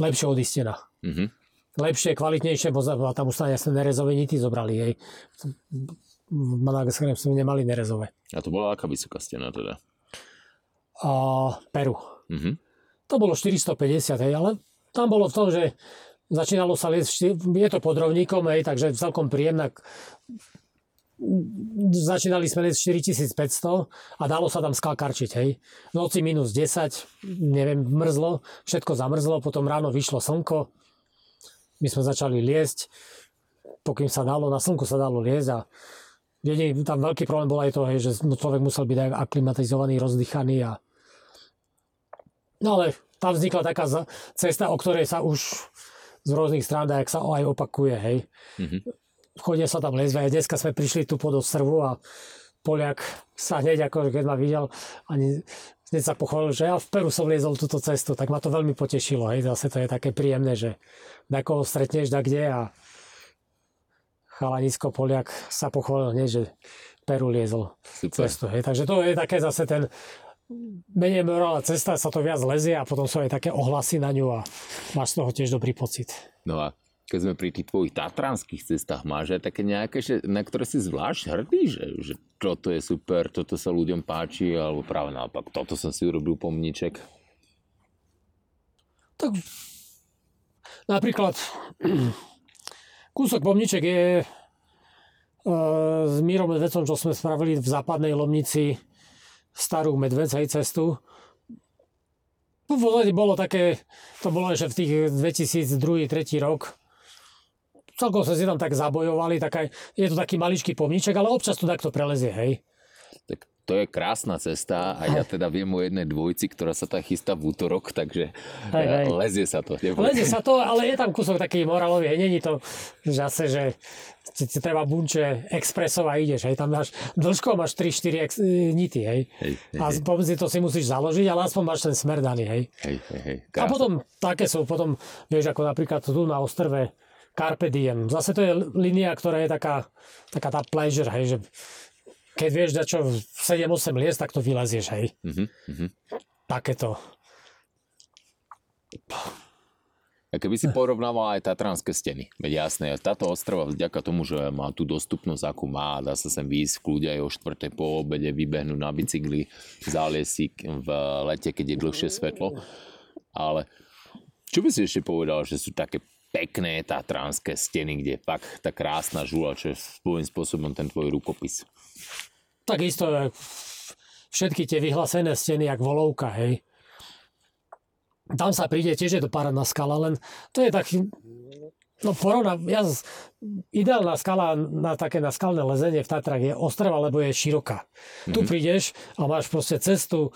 lepšie odistená. Mm-hmm. Lepšie, kvalitnejšie, bo tam už sa jasné nerezové nity zobrali, hej. V Madagaskare sme nemali nerezové. A to bola aká vysoká stena teda? A Peru. Uh-huh. To bolo štyristopäťdesiat, hej, ale tam bolo v tom, že začínalo sa liesť, je to pod rovníkom, hej, takže celkom príjemná. Začínali sme liesť štyritisícpäťsto a dalo sa tam skalkarčiť, hej. V noci mínus desať, neviem, mrzlo, všetko zamrzlo, potom ráno vyšlo slnko, my sme začali liesť, pokým sa dalo, na slnku sa dalo liesť a jediný tam veľký problém bol aj to, hej, že človek musel byť aj aklimatizovaný, rozdychaný a no ale tam vznikla taká z... cesta, o ktorej sa už z rôznych strán dá, jak sa aj opakuje, hej. Mm-hmm. Chodí sa tam liezť, aj dneska sme prišli tu pod Ostrvu a Poliak sa hneď, ako keď ma videl, ani hneď sa pochválil, že ja v Peru som liezol túto cestu, tak ma to veľmi potešilo, hej, zase to je také príjemné, že na koho stretneš, na kde a chalanisko Poliak sa pochválil hneď, že Peru liezol cestu. Hej. Takže to je také zase ten menej morálna cesta, sa to viac lezie a potom sú aj také ohlasy na ňu a máš z toho tiež dobrý pocit. No a keď sme pri tých tvojich tatranských cestách, máš aj také nejaké, že, na ktoré si zvlášť hrdý, že, že toto je super, toto sa ľuďom páči, alebo práve naopak, toto som si urobil pomníček? Tak napríklad kúsok pomníček je e, s Mírom Medvecom, čo sme spravili v Západnej Lomnici starú Medvec, hej, cestu. V podstate bolo také, to bolo ešte v tých dvetisícdva tri rok. Celkom sme si tam tak zabojovali, tak aj, je to taký maličký pomníček, ale občas tu takto prelezie, hej. Tak to je krásna cesta a ja teda viem o jednej dvojci, ktorá sa tam chystá v útorok, takže hej, hej. lezie sa to. Nebude. Lezie sa to, ale je tam kúsok taký morálový, není to zase, že ti treba bunče expresov a ideš, hej, tam máš, dĺžko máš tri štyri ex, nity, hej. Hej, hej, a pomysli to si musíš založiť, ale aspoň máš ten smer daný, hej. Hej, hej, hej. A potom také sú, potom, vieš, ako napríklad tu na Ostrve, Carpe Diem. Zase to je línia, ktorá je taká, taká tá pleasure, hej, že keď vieš dačo v sedem osem liest, tak to vylezieš, hej. Mm-hmm. Takéto. A keby si porovnával aj tatranské steny, veď jasné, táto Ostrva vďaka tomu, že má tú dostupnosť, akú má, dá sa sem výjsť v kľude aj o štvrtej po obede, vybehnúť na bicykli, záliesť v lete, keď je dlhšie svetlo. Ale čo by si ešte povedal, že sú také pekné tatranské steny, kde je fakt tá krásna žula, čo je svojím spôsobom ten tvoj rukopis? Tak isto všetky tie vyhlasené steny, jak Volovka, hej. Tam sa príde, tiež je to parádna skala, len to je taký, no porovná, ja, ideálna skala na také na skalné lezenie v Tatrách je Ostrava, lebo je široká. Mm-hmm. Tu prídeš a máš proste cestu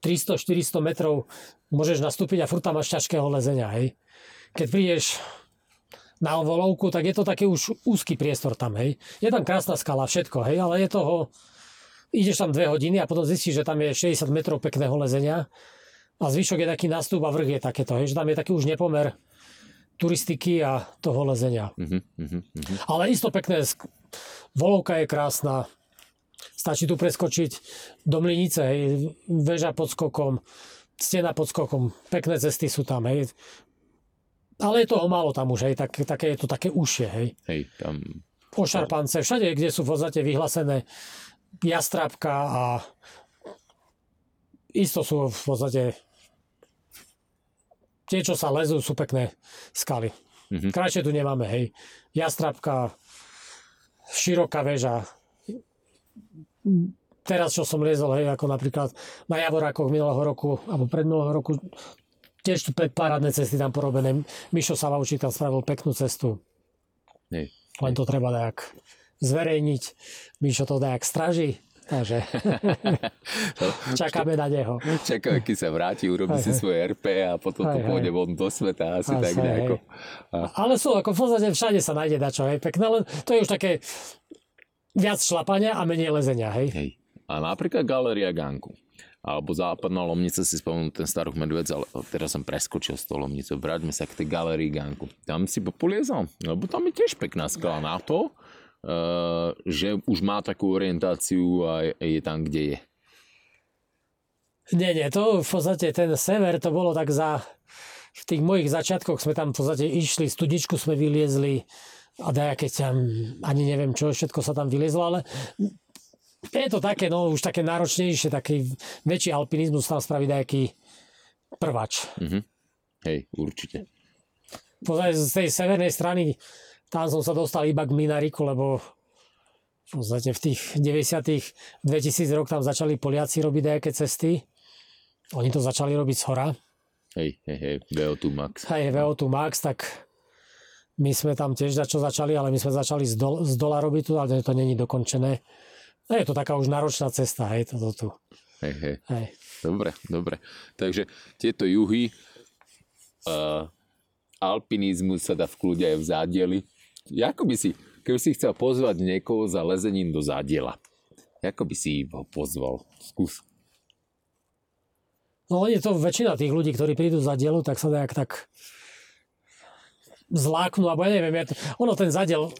tristo štyristo metrov, môžeš nastúpiť a furt tam máš ťažkého lezenia, hej. Keď prídeš na Volovku, tak je to taký už úzky priestor tam, hej. Je tam krásna skala, všetko, hej, ale je toho... Ideš tam dve hodiny a potom zistíš, že tam je šesťdesiat metrov pekného lezenia a zvyšok je taký nástup a vrch je takéto, hej, že tam je taký už nepomer turistiky a toho lezenia. Uh-huh, uh-huh, uh-huh. Ale isto pekné, Volovka je krásna, stačí tu preskočiť do Mlynice, hej, väža pod skokom, stena pod skokom, pekné cesty sú tam, hej. Ale je toho málo tam už, hej, tak, také, je to také ušie, hej. Hej, tam... Ošarpance, všade, kde sú v podstate vyhlasené Jastrabka a isto sú v podstate tie, čo sa lezú, sú pekné skaly. Mm-hmm. Krajšie tu nemáme, hej. Jastrabka, široká väža. Teraz, čo som liezol, hej, ako napríklad na Javorákoch minulého roku, alebo pred minulého roku, tiež tu parádne cesty tam porobené. Mišo Savaučík tam spravil peknú cestu. Nie, nie. Len to treba nejak zverejniť. Mišo to nejak straží. Takže čakáme na neho. Čakáme, keď sa vráti, urobí aj, si aj. svoje er pé a potom aj, to pôjde aj. von do sveta. Asi aj, tak nejako. Ale sú, ako v podstate všade sa nájde dačo. Hej, pekné, len to je už také viac šlapania a menej lezenia. Hej. Hej. A napríklad Galéria Ganku. Alebo Západná Lomnica, si spomenul ten Starúch Medvec, ale teraz som preskočil z toho Lomnicu. Vráťme sa k tej Galérii Ganku. Tam si popoliezal, lebo tam je tiež pekná skala na to, že už má takú orientáciu a je tam, kde je. Nie, nie, to v podstate ten sever, to bolo tak za... V tých mojich začiatkoch sme tam v podstate išli, studničku sme vyliezli a dajaké tam, ani neviem čo, všetko sa tam vyliezlo, ale... Je to také, no už také náročnejšie, taký väčší alpinizmus tam spraví nejaký prvač. Mm-hmm. Hej, určite. Poznaj, z tej severnej strany, tam som sa dostal iba k Mlinariku, lebo poznajte, v tých deväťdesiatych, dvetisíc rok tam začali Poliaci robiť nejaké cesty. Oni to začali robiť z hora. Hej, hej, hej, vé o dva Max. Hej, vé o dva Max, tak my sme tam tiež začo začali, ale my sme začali z, do, z dola robiť tu, ale to není dokončené. No je to taká už náročná cesta, hej, toto tu. Hej, hej. Hej. Dobre, dobre. Takže tieto juhy, uh, alpinizmus sa dá v kľude aj v Zádieli. Ako by si, keby si chcel pozvať niekoho za lezením do Zádiela, ako by si ho pozval? Skús. No je to väčšina tých ľudí, ktorí prídu za Zádielu, tak sa nejak tak zláknú, alebo ja neviem, ja to, ono ten Zádiel...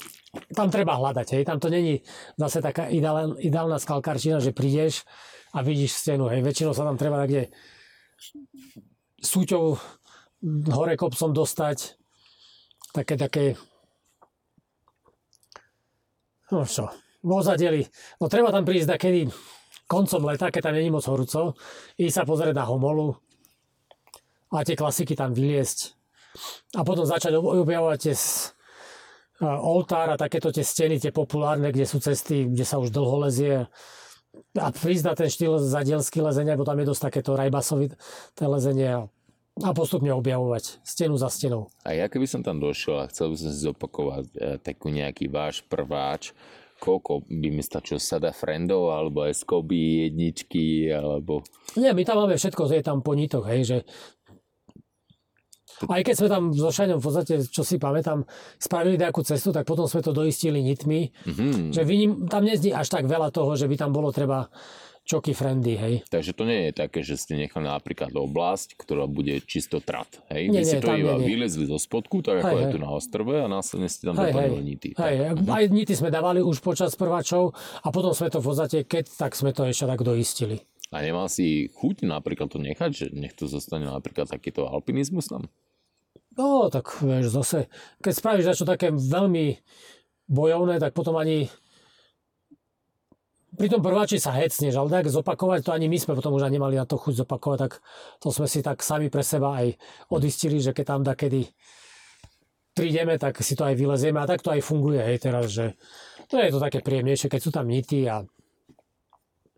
Tam treba hľadať, hej. Tam to není zase taká ideál, ideálna skalkarčina, že prídeš a vidíš stenu, hej. Väčšinou sa tam treba niekde súťou hore kopcom dostať také, také, no čo, vo Zadeli. No treba tam prísť takedy koncom leta, keď tam není moc horúco, ísť sa pozrieť na Homolu a tie klasiky tam vyliesť. A potom začať objavovať tie oltár a takéto tie steny, tie populárne, kde sú cesty, kde sa už dlho lezie. A prísť na ten štýl zadielský lezenia, bo tam je dosť takéto rajbasové lezenie. A postupne objavovať stenu za stenou. A ja keby som tam došiel a chcel by som si zopakovať e, takú nejaký váš prváč, koľko by mi stačilo sada frendov, alebo aj skoby, jedničky, alebo... Nie, my tam máme všetko, je tam po nítoch, hej, že... Aj keď sme tam so Šaňom, v podstate, čo si pamätám, spravili nejakú cestu, tak potom sme to doistili nitmi, mm-hmm. že vyním, tam nezdí až tak veľa toho, že by tam bolo treba... Čoky friendly, hej. Takže to nie je také, že ste nechali napríklad oblasť, ktorá bude čisto trat, hej. Nie, Vy nie, ste to iba nie. Vylezli zo spodku, tak ako hej, je hej. tu na Ostrve a následne ste tam dopadli nity. Hej, mhm. Aj nity sme dávali už počas prváčov a potom sme to v podstate, keď tak sme to ešte tak doistili. A nemal si chuť napríklad to nechať, že nech to zostane napríklad takýto alpinizmus tam? No, tak vieš, zase, keď spravíš dačo také veľmi bojovné, tak potom ani... Pri tom prváči sa hecneš, ale tak zopakovať to ani my sme potom už nemali na to chuť zopakovať, tak to sme si tak sami pre seba aj odistili, že keď tam dakedy prídeme, tak si to aj vylezieme a tak to aj funguje, hej, teraz, že to je to také príjemnejšie, keď sú tam nity a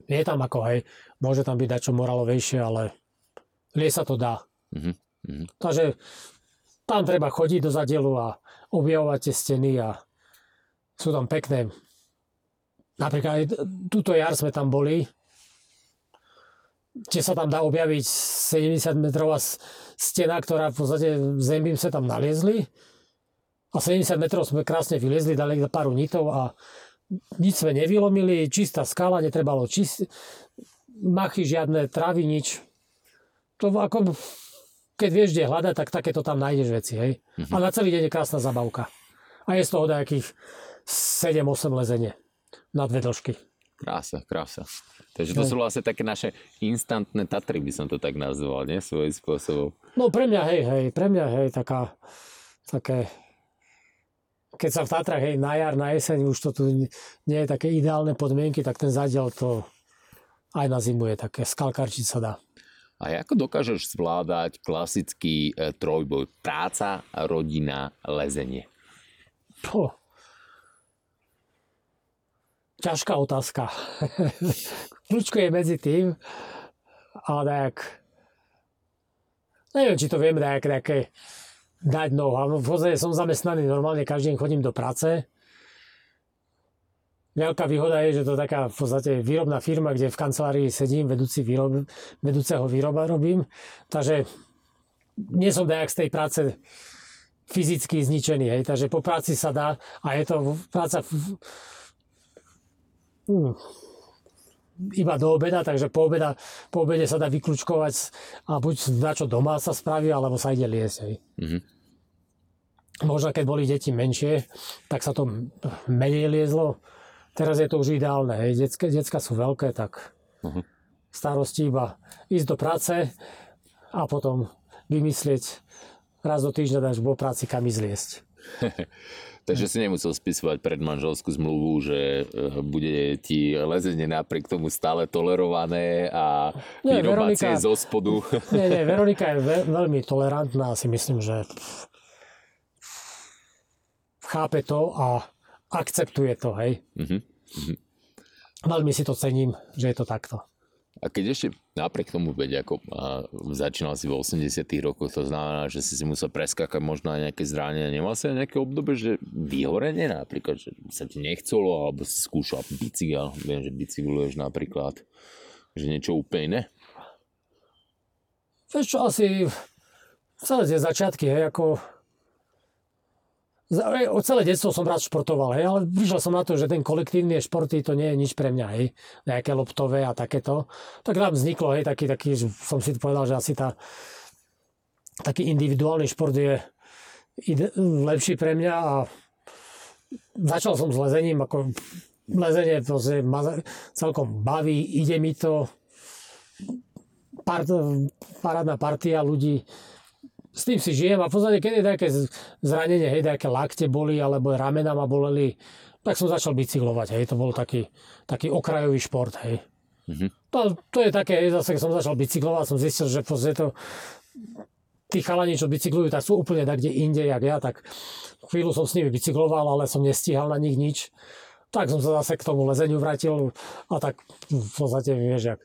je tam ako, hej, môže tam byť dačo moralovejšie, ale lie sa to dá. Mm-hmm. Takže tam treba chodiť do Zadielu a objavovať tie steny a sú tam pekné. Napríklad túto jar sme tam boli, kde sa tam dá objaviť sedemdesiat metrová stena, ktorá v podstate zemím sa tam naliezli a sedemdesiat metrov sme krásne vyliezli, dali pár nitov a nič sme nevylomili, čistá skala, netrebalo čist... machy, žiadne trávy, nič. To ako, keď vieš, kde hľadať, tak takéto tam nájdeš veci, hej. Mhm. A na celý deň je krásna zabavka. A je z toho nejakých sedem osem lezenie. Na dve dĺžky. Krása, krása. Takže to hej. sú vlastne také naše instantné Tatry, by som to tak nazval, nie? Svojím spôsobom. No pre mňa, hej, hej, pre mňa, hej, taká, také, keď sa v Tatrách, hej, na jar, na jeseň, už to tu nie je také ideálne podmienky, tak ten Zadiel to aj na zimu je také, skalkarčiť sa dá. A ako dokážeš zvládať klasický e, trojboj? Práca, rodina, lezenie. Po... Ťažká otázka. Kľúčko je medzi tým, ale nejak... Neviem, či to viem nejak nejaké dať noh. V podstate som zamestnaný normálne, každý deň chodím do práce. Veľká výhoda je, že to je taká v podstate výrobná firma, kde v kancelárii sedím, vedúci výrob, vedúceho výroba robím. Takže nie som nejak z tej práce fyzicky zničený. Hej. Takže po práci sa dá a je to práca... V, Hmm. iba do obeda, takže po, obeda, po obede sa dá vyklúčkovať a buď na čo doma sa spraví, alebo sa ide liesť. Mm-hmm. Možno keď boli deti menšie, tak sa to menej liezlo. Teraz je to už ideálne. Decka, decka sú veľké, tak mm-hmm. starosti iba ísť do práce a potom vymyslieť raz do týždňa dáš po práci kam ísť liesť. Takže si nemusel spisovať predmanželskú zmluvu, že bude ti lezenie napriek tomu stále tolerované a vyrobacie zo spodu. Nie, nie, Veronika je ve- veľmi tolerantná, si myslím, že chápe to a akceptuje to, hej. Uh-huh, uh-huh. Veľmi si to cením, že je to takto. A keď ešte napriek tomu, veď ako začínal si v osemdesiatych rokoch, to znamená, že si si musel preskákať možno aj nejaké zranenia. Nemal si aj nejaké obdobie, že vyhorenie napríklad, že sa ti nechcelo, alebo si skúšal bicykel, viem, že bicykluješ napríklad, že niečo úplne iné? Vieš čo, asi celé tie začiatky, hej, ako... Od celé detstvo som rád športoval, hej, ale prišiel som na to, že ten kolektívny športy to nie je nič pre mňa, hej, nejaké loptové a takéto. Tak nám vzniklo, hej, taký, taký, som si povedal, že asi tá, taký individuálny šport je ide, lepší pre mňa a začal som s lezením, ako lezenie to sa ma celkom baví, ide mi to, part, parádna partia ľudí, s tým si žijem a v podstate, keď je také zranenie, hej, také lakte boli, alebo ramena ma boleli, tak som začal bicyklovať, hej, to bol taký, taký okrajový šport, hej. Mm-hmm. To, to je také, hej, zase, keď som začal bicyklovať, som zistil, že v podstate to, tí chalani, čo bicyklujú, tak sú úplne tak, kde inde, jak ja, tak chvíľu som s nimi bicykloval, ale som nestíhal na nich nič, tak som sa zase k tomu lezeniu vrátil a tak v podstate, vieš, jak...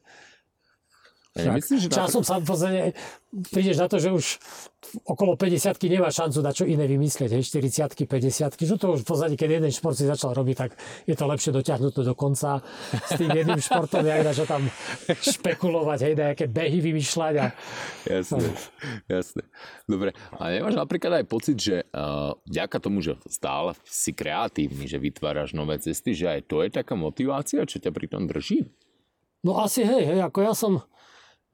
Ja myslím, že časom sa v podstate prídeš na to, že už okolo päťdesiatky nemá šancu na čo iné vymyslieť, hej, štyridsiatky, päťdesiatky, že to už v podstate, keď jeden šport si začal robiť, tak je to lepšie dotiahnuť to do konca s tým jedným športom, jak na čo tam špekulovať, hej, nejaké behy vymýšľať. A... Jasné, jasné. Dobre, a nemáš napríklad aj pocit, že uh, vďaka tomu, že stále si kreatívny, že vytváraš nové cesty, že aj to je taká motivácia, čo ťa pri tom drží? No asi, hej, hej, ako ja som...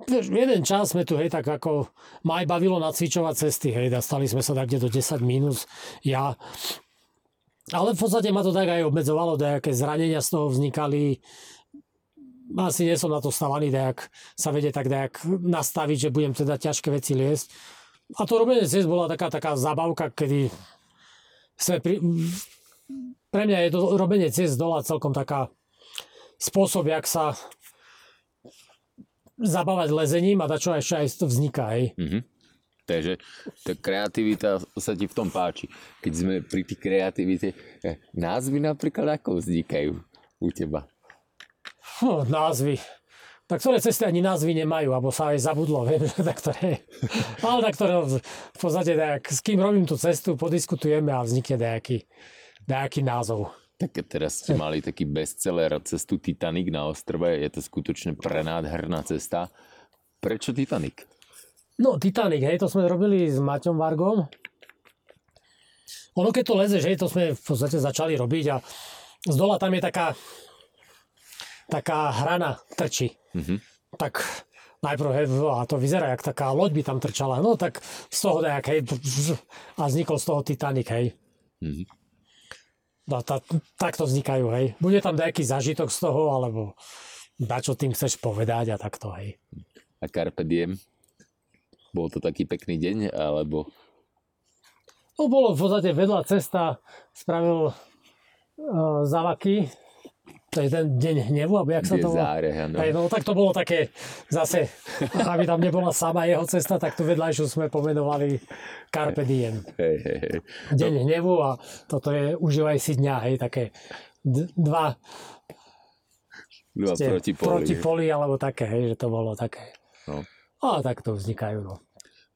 Jeden čas sme tu, hej, tak ako ma aj bavilo nacvičovať cesty, hej, dostali sme sa tak kde do desať minus, ja. Ale v podstate ma to tak aj obmedzovalo, nejaké zranenia z toho vznikali. Asi nie som na to stavaný, tak sa vedie tak nejak nastaviť, že budem teda ťažké veci liesť. A to robenie ciest bola taká, taká zabavka, kedy sme pri... pre mňa je to robenie ciest dola celkom taká spôsob, jak sa zabávať lezením a dačo ešte aj to vzniká, hej. Mm-hmm. Takže tá kreativita sa ti v tom páči. Keď sme pri tých kreativite, názvy napríklad ako vznikajú u teba? No, názvy. Tak ktoré cesty ani názvy nemajú, alebo sa aj zabudlo, viem, že tak ktoré. Ale tak ktoré, v podstate tak, s kým robím tú cestu, podiskutujeme a vznikne nejaký, nejaký názov. Tak teraz ste mali taký bestseller cestu Titanic na Ostrve. Je to skutočne prenádherná cesta. Prečo Titanic? No Titanic, hej, to sme robili s Maťom Vargom. Ono keď to lezeš, hej, to sme v podstate začali robiť a z dola tam je taká taká hrana trčí. Mm-hmm. Tak najprv, hej, a to vyzerá, jak taká loď by tam trčala. No tak z toho nejak, hej, a vznikol z toho Titanic, hej. Mhm. No, tá, takto vznikajú, hej. Bude tam nejaký zážitok z toho, alebo na čo tým chceš povedať a takto, hej. A Carpe Diem? Bol to taký pekný deň, alebo? No, bolo v podstate vedľa cesta, spravil uh, zavaky, to je ten deň hnevu, alebo jak sa to volá? Hej, no tak to bolo také, zase, aby tam nebola sama jeho cesta, tak tu vedľajšiu sme pomenovali Carpe Diem. Hej, hej, hej. Deň no. hnevu a toto je užívaj si dňa, hej, také d- dva, dva ste, protipoli. protipoli, alebo také, hej, že to bolo také. No. A tak to vznikajú, no.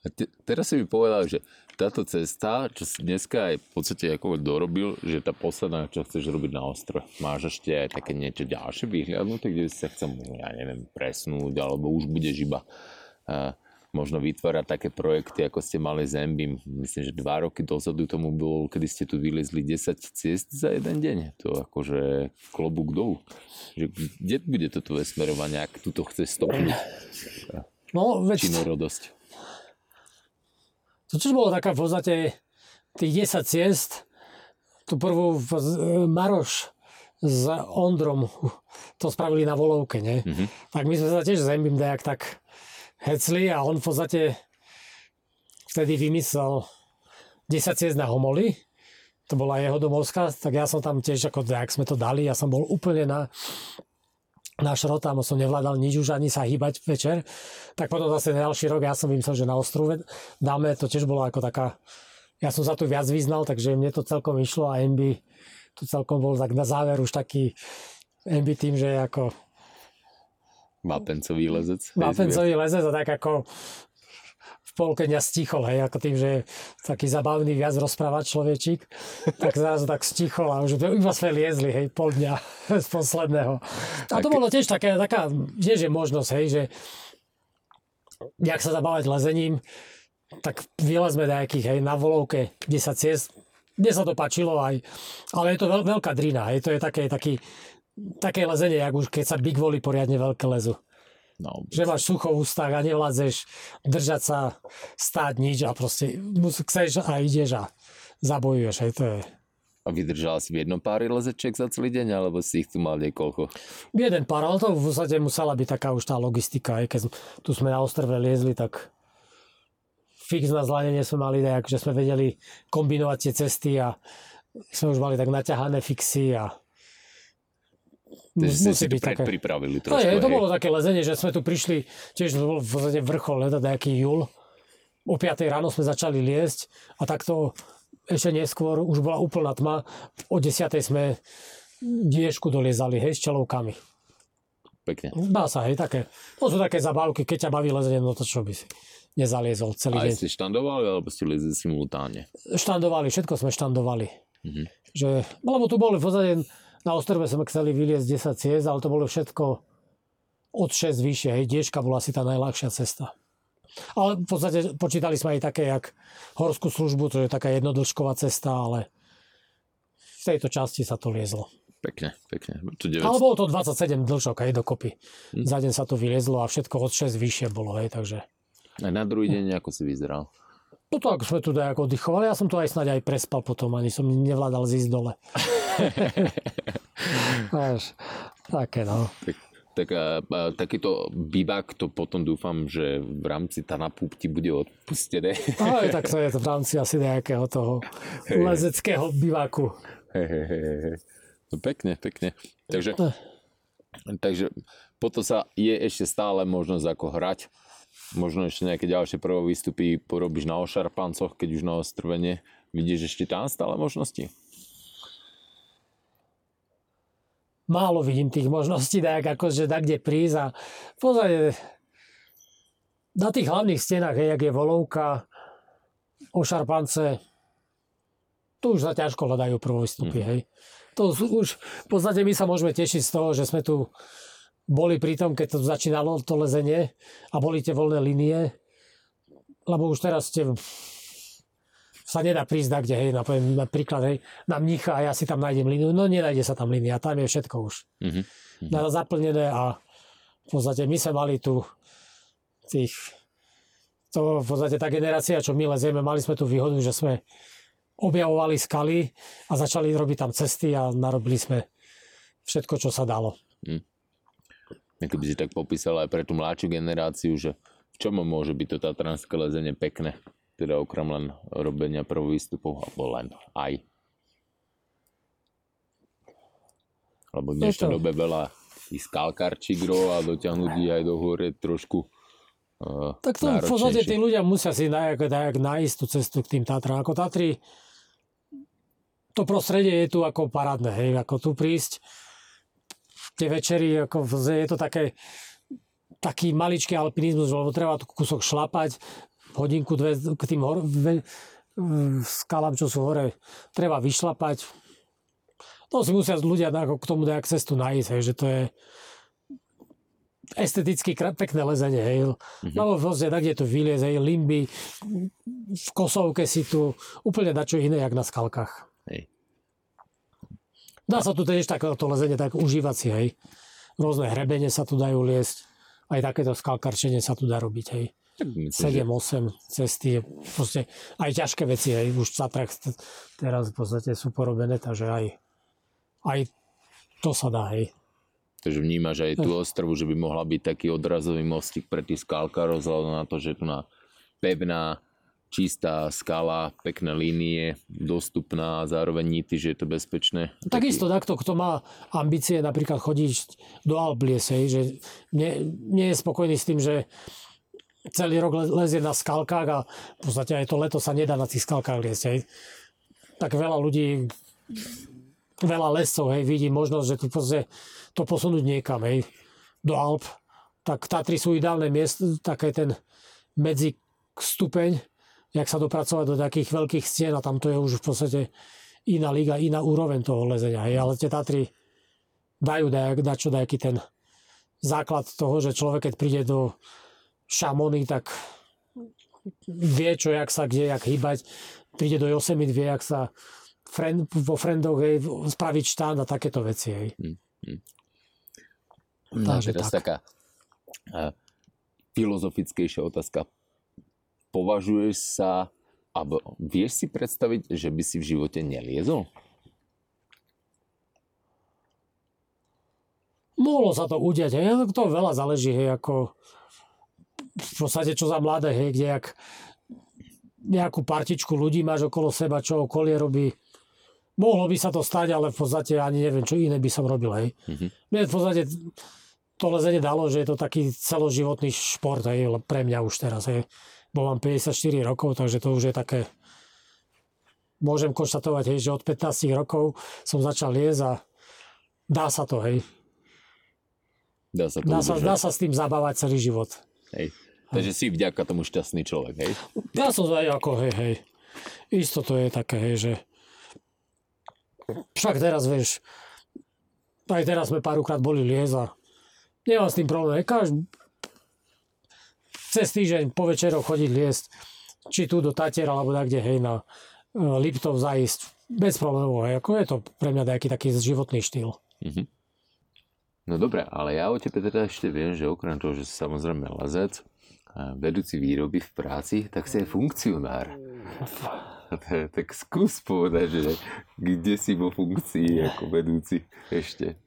A te, teraz si mi povedal, že táto cesta, čo si dneska aj v podstate ako dorobil, že tá posledná, čo chceš robiť na ostrove, máš ešte aj také niečo ďalšie vyhľadnuté, kde si sa chcem, ja neviem, presnúť, alebo už budeš iba uh, možno vytvárať také projekty, ako ste mali s Embim. Myslím, že dva roky dozadu tomu bolo, kedy ste tu vylezli desať ciest za jeden deň. To akože klobúk dolu. Že kde bude to tvoje smerovanie, ak tu to chceš stopnúť? No, veď... Činorodosť. To čo bolo taká v podstate tých desať ciest, tú prvú Maroš s Ondrom, to spravili na Volovke, ne? Mm-hmm. Tak my sme sa tiež s Embim dejak tak hecli a on v podstate vtedy vymyslel desať ciest na Homoli, to bola jeho domovská, tak ja som tam tiež ako dejak sme to dali, ja som bol úplne na... na šrotám, som nevládal nič už ani sa hýbať večer, tak potom zase ďalší rok ja som vymyslel, že na Ostrove dáme, to tiež bolo ako taká, ja som sa tu viac vyznal, takže mne to celkom išlo a em bé tu celkom bol tak na záver už taký em bé tým, že ako mapencový lezec mapencový lezec a tak ako v polke dňa stichol, hej, ako tým, že taký zabavný viac rozprávať človečík, tak zrazu tak stichol a už iba sme liezli, hej, pol dňa z posledného. A to bolo tiež také, taká, tiež je možnosť, hej, že jak sa zabávať lezením, tak vylezme nejakých, hej, na Volovke desať ciest, kde sa to páčilo aj, ale je to veľ, veľká drina, hej, to je také, taký, také lezenie, jak už keď sa big volley poriadne veľké lezu. No, že máš sucho v ústach a nevládzeš držať sa, stáť nič a proste chceš a ideš a zabojuješ, hej, to je. A vydržal si v jednom pár lezečiek za celý deň, alebo si ich tu mal niekoľko? Jeden pár, ale to v podstate musela byť taká už tá logistika, hej, keď tu sme na Ostrve liezli, tak v fix na zlanenie sme mali, nejak, že sme vedeli kombinovať tie cesty a sme už mali tak naťahané fixy a musí si byť také. Pripravili trošku. No je, to bolo také lezenie, že sme tu prišli, tiež to bol v podstate vrchol, teda nejaký júl. O piatej ráno sme začali liesť a takto ešte neskôr už bola úplná tma. O desiatej sme diežku doliezali, hej, s čelovkami. Pekne. Dá sa, hej, také. To sú také zabávky, keď ťa baví lezenie, no to čo by si nezaliezol celý deň. A ste štandovali, alebo ste liezli simultáne? Štandovali, všetko sme štandovali. Mhm. Že, lebo tu boli v podstate, na Ostrve sme chceli vyliezť desať ciest, ale to bolo všetko od šesť vyššie, hej, diežka bola asi tá najľahšia cesta. Ale v podstate počítali sme aj také, jak horskú službu, to je taká jednodĺžková cesta, ale v tejto časti sa to liezlo. Pekne, pekne. deväť... Ale bolo to dvadsaťsedem dĺžok, aj dokopy. Hm. Za deň sa to vyliezlo a všetko od šesť vyššie bolo, hej, takže... A na druhý deň ako si vyzeral? No tak sme tu nejako oddychovali, ja som to aj snáď aj prespal potom, ani som nevládal zísť dole. Až, také no. Tak, a, a, takýto bivák, to potom dúfam, že v rámci Tanapúpti bude odpustené. Aj, tak to je to v rámci asi nejakého toho lezeckého biváku. He, he, he. No, pekne, pekne. Takže, takže potom sa je ešte stále možnosť ako hrať. Možno ešte nejaké ďalšie prvé výstupy porobíš na ošarpancoch, keď už na Ostrve nie. Vidíš ešte tam stále možnosti? Málo vidím tých možností, tak akože tak, kde prísť a pozrieť na tých hlavných stenách, hej, jak je Volovka, ošarpance, tu už sa ťažko hľadajú prvovýstupy, mm. hej. To už, v podstate my sa môžeme tešiť z toho, že sme tu boli pri tom, keď to začínalo to lezenie a boli tie voľné linie, lebo už teraz tie... sa nedá prísť na kde, hej, napríklad, napríklad hej, na Mnicha a ja si tam nájdem líniu, no nenájde sa tam línia, tam je všetko už mm-hmm. na zaplnené a v podstate my sme mali tu tých, to v podstate tá generácia, čo my lezieme, mali sme tu výhodu, že sme objavovali skaly a začali robiť tam cesty a narobili sme všetko, čo sa dalo. Mm. Keby si tak popísal aj pre tú mladšiu generáciu, že v čom môže byť to tatranské lezenie pekné? Teda okrem len robenia prvovýstupov, alebo len aj. Lebo v dnešnej dobe veľa tých skalkarčigrov a dotiahnuť aj do hore trošku uh, tak to v podstate tí ľudia musia si najak, najak nájsť tú cestu k tým Tatram. Ako Tatry, to prostredie je tu ako parádne, hej, ako tu prísť. Tie večery, ako je to také, taký maličký alpinizmus, lebo treba tu kúsok šlapať, hodinku, dve k tým hor, ve, skalám, čo sú hore, treba vyšlapať. To si musia ľudia ako k tomu dať cestu nájsť, hej, že to je esteticky pekné lezenie. Hej. Mm-hmm. No vlastne, kde tu vyliez, hej, limby, v Kosovke si tu úplne dačo iné, jak na skalkách. Hej. Dá sa tu tiež takéto lezenie tak užívať si, hej. Rôzne hrebenie sa tu dajú liesť, aj takéto skalkarčenie sa tu dá robiť, hej. sedem osem cesty, proste aj ťažké veci, aj už v Tatrách teraz v podstate sú porobené, takže aj, aj to sa dá, hej. Takže vnímaš aj tú Ostrvu, že by mohla byť taký odrazový mostík pre tých skalkárov, vzhľadom na to, že tu na pevná, čistá skala, pekné línie, dostupná a zároveň nity, že je to bezpečné. Takisto takto, kto má ambície napríklad chodiť do Alblies, hej, že nie, nie je spokojný s tým, že celý rok lezie na skalkách a v podstate aj to leto sa nedá na tých skalkách liesť, hej. Tak veľa ľudí, veľa lescov, hej, vidí možnosť, že to, to posunúť niekam, hej, do Alp. Tak Tatry sú ideálne miesto, také ten medzi stupeň, jak sa dopracovať do takých veľkých stien a tam to je už v podstate iná liga, iná úroveň toho lezenia, hej. Ale tie Tatry dajú dačo nejaký ten základ toho, že človek, keď príde do Šamony, tak vie, čo, jak sa, kde, jak hýbať. Príde do Yosemite, vie, jak sa friend, vo friendoch, hej, spraviť štán a takéto veci, hej. Mm, mm. No, teraz tak. Taká uh, filozofickejšia otázka. Považuješ sa, alebo vieš si predstaviť, že by si v živote neliezol? Mohlo sa to udiať, hej. To veľa záleží, hej, ako v podstate čo za mladé, hej, kde jak nejakú partičku ľudí máš okolo seba, čo okolie robí. Mohlo by sa to stať, ale v podstate ani neviem, čo iné by som robil, hej. Mm-hmm. Mne v podstate to lezenie dalo, že je to taký celoživotný šport, hej, pre mňa už teraz, hej. Bo mám päťdesiatštyri rokov, takže to už je také... Môžem konštatovať, hej, že od pätnásť rokov som začal liesť a dá sa to, hej. Dá sa, dá sa, dá sa s tým zabávať celý život. Hej. Takže hej. Si vďaka tomu šťastný človek, hej? Dá sa to aj ako, hej, hej. Isto to je také, hej, že... Však teraz, vieš, aj teraz sme párkrát boli liesť a nemám s tým problém. Každý... Cez týždeň po večeroch chodiť liesť, či tu do Tatier, alebo kde, hej, na Liptov zaísť. Bez problémov, hej, ako je to pre mňa nejaký taký životný štýl. Mhm. No dobré, ale ja o tebe teda ešte viem, že okrem toho, že si samozrejme lazec, vedúci výroby v práci, tak si aj funkcionár. Tak, tak skús povedať, že kde si vo funkcii ako vedúci ešte.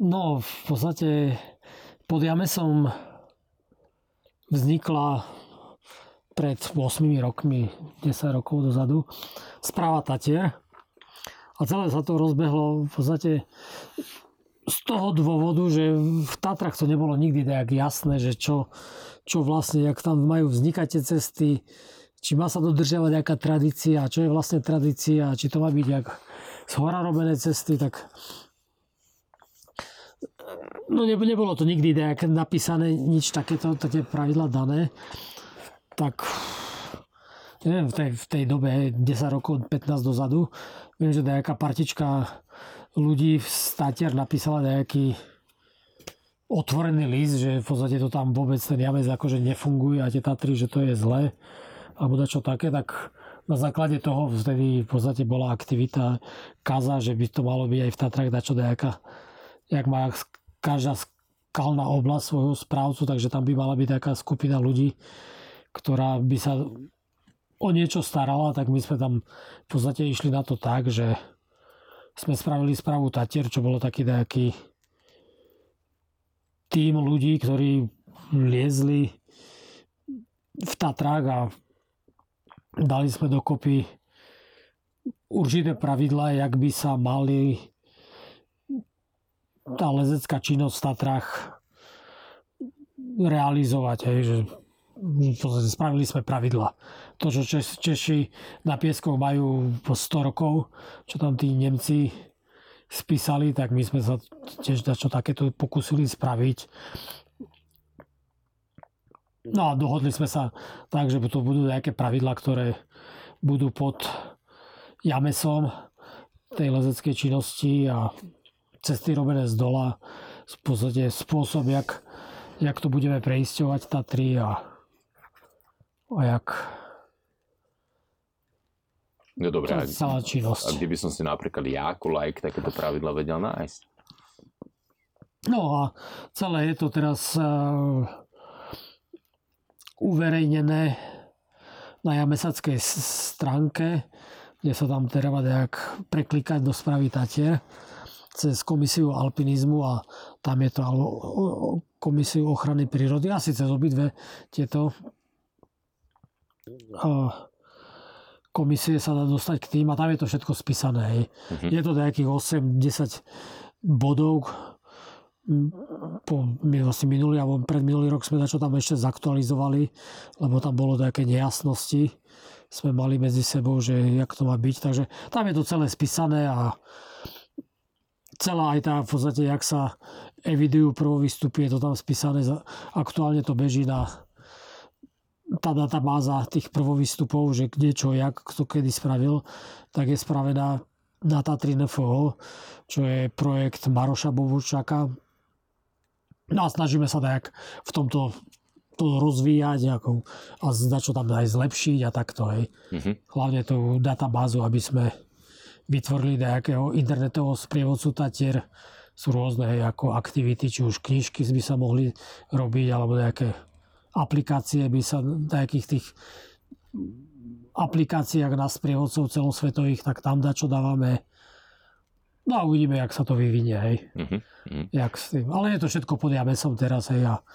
No, v podstate pod Jamesom vznikla pred ôsmimi rokmi, desať rokov dozadu, Správa Tatier. A celé sa to rozbehlo v podstate... Z toho dôvodu, že v Tatrách to nebolo nikdy tak jasné, že čo, čo vlastne, jak tam majú vznikať tie cesty, či má sa dodržiavať nejaká tradícia, čo je vlastne tradícia, či to má byť jak zhora robené cesty, tak no nebolo to nikdy tak napísané, nič takéto, také pravidlá dané. Tak neviem, v tej, v tej dobe desať rokov, pätnásť dozadu, viem, že nejaká partička ľudí v Tatier napísala nejaký otvorený list, že v podstate to tam vôbec ten Jamec akože nefunguje a tie Tatry, že to je zlé alebo dačo také, tak na základe toho vtedy v podstate bola aktivita Káza, že by to malo byť aj v Tatrách dačo nejaká, jak má každá skalná oblasť svojho správcu, takže tam by mala byť taká skupina ľudí, ktorá by sa o niečo starala, tak my sme tam v podstate išli na to tak, že sme spravili Správu Tatier, čo bolo taký nejaký tím ľudí, ktorí liezli v Tatrách a dali sme dokopy určité pravidlá, jak by sa mali tá lezecká činnosť v Tatrách realizovať. Hej, že spravili sme pravidlá. To, čo Češ, Češi na Pieskoch majú po sto rokov, čo tam tí Nemci spísali, tak my sme sa tiež dačo takéto pokúsili spraviť. No a dohodli sme sa tak, že to budú nejaké pravidlá, ktoré budú pod Jamesom tej lezeckej činnosti a cesty robené z dola, v podstate spôsob, jak, jak to budeme preisťovať Tatry a A jak... No dobré, a, a kde by som si napríklad ja ako laik takéto pravidla vedel nájsť? No a celé je to teraz uh, uverejnené na jamesackej stránke, kde sa tam treba nejak preklikať do Správy Tatier cez komisiu alpinizmu a tam je to alebo komisiu ochrany prírody, asi cez obidve tieto komisie sa dá dostať k tým a tam je to všetko spísané. Hej. Mm-hmm. Je to nejakých osem až desať bodov. Po, vlastne minulý alebo predminulý rok sme dačo tam ešte zaktualizovali, lebo tam bolo také nejasnosti. Sme mali medzi sebou, že jak to má byť. Takže tam je to celé spísané a celá aj tá v podstate, jak sa evidujú prvovýstupy, je to tam spísané. Aktuálne to beží na tá databáza tých prvovýstupov, že kde čo, jak, kto kedy spravil, tak je spravená na Tatry N F O, čo je projekt Maroša Boburčáka. No a snažíme sa tak v tomto to rozvíjať ako, a začo tam aj zlepšiť a takto. Hej. Mm-hmm. Hlavne tú databázu, aby sme vytvorili nejakého internetového sprievodcu Tatier. Sú rôzne hej, ako aktivity, či už knižky by sa mohli robiť, alebo nejaké aplikácie by sa nejakých tých aplikáciách na sprievodcov celosvetových, tak tam dačo dávame. No a uvidíme, jak sa to vyvinie, hej. Mm-hmm. Jak s tým. Ale je to všetko pod Jamesom teraz, hej, a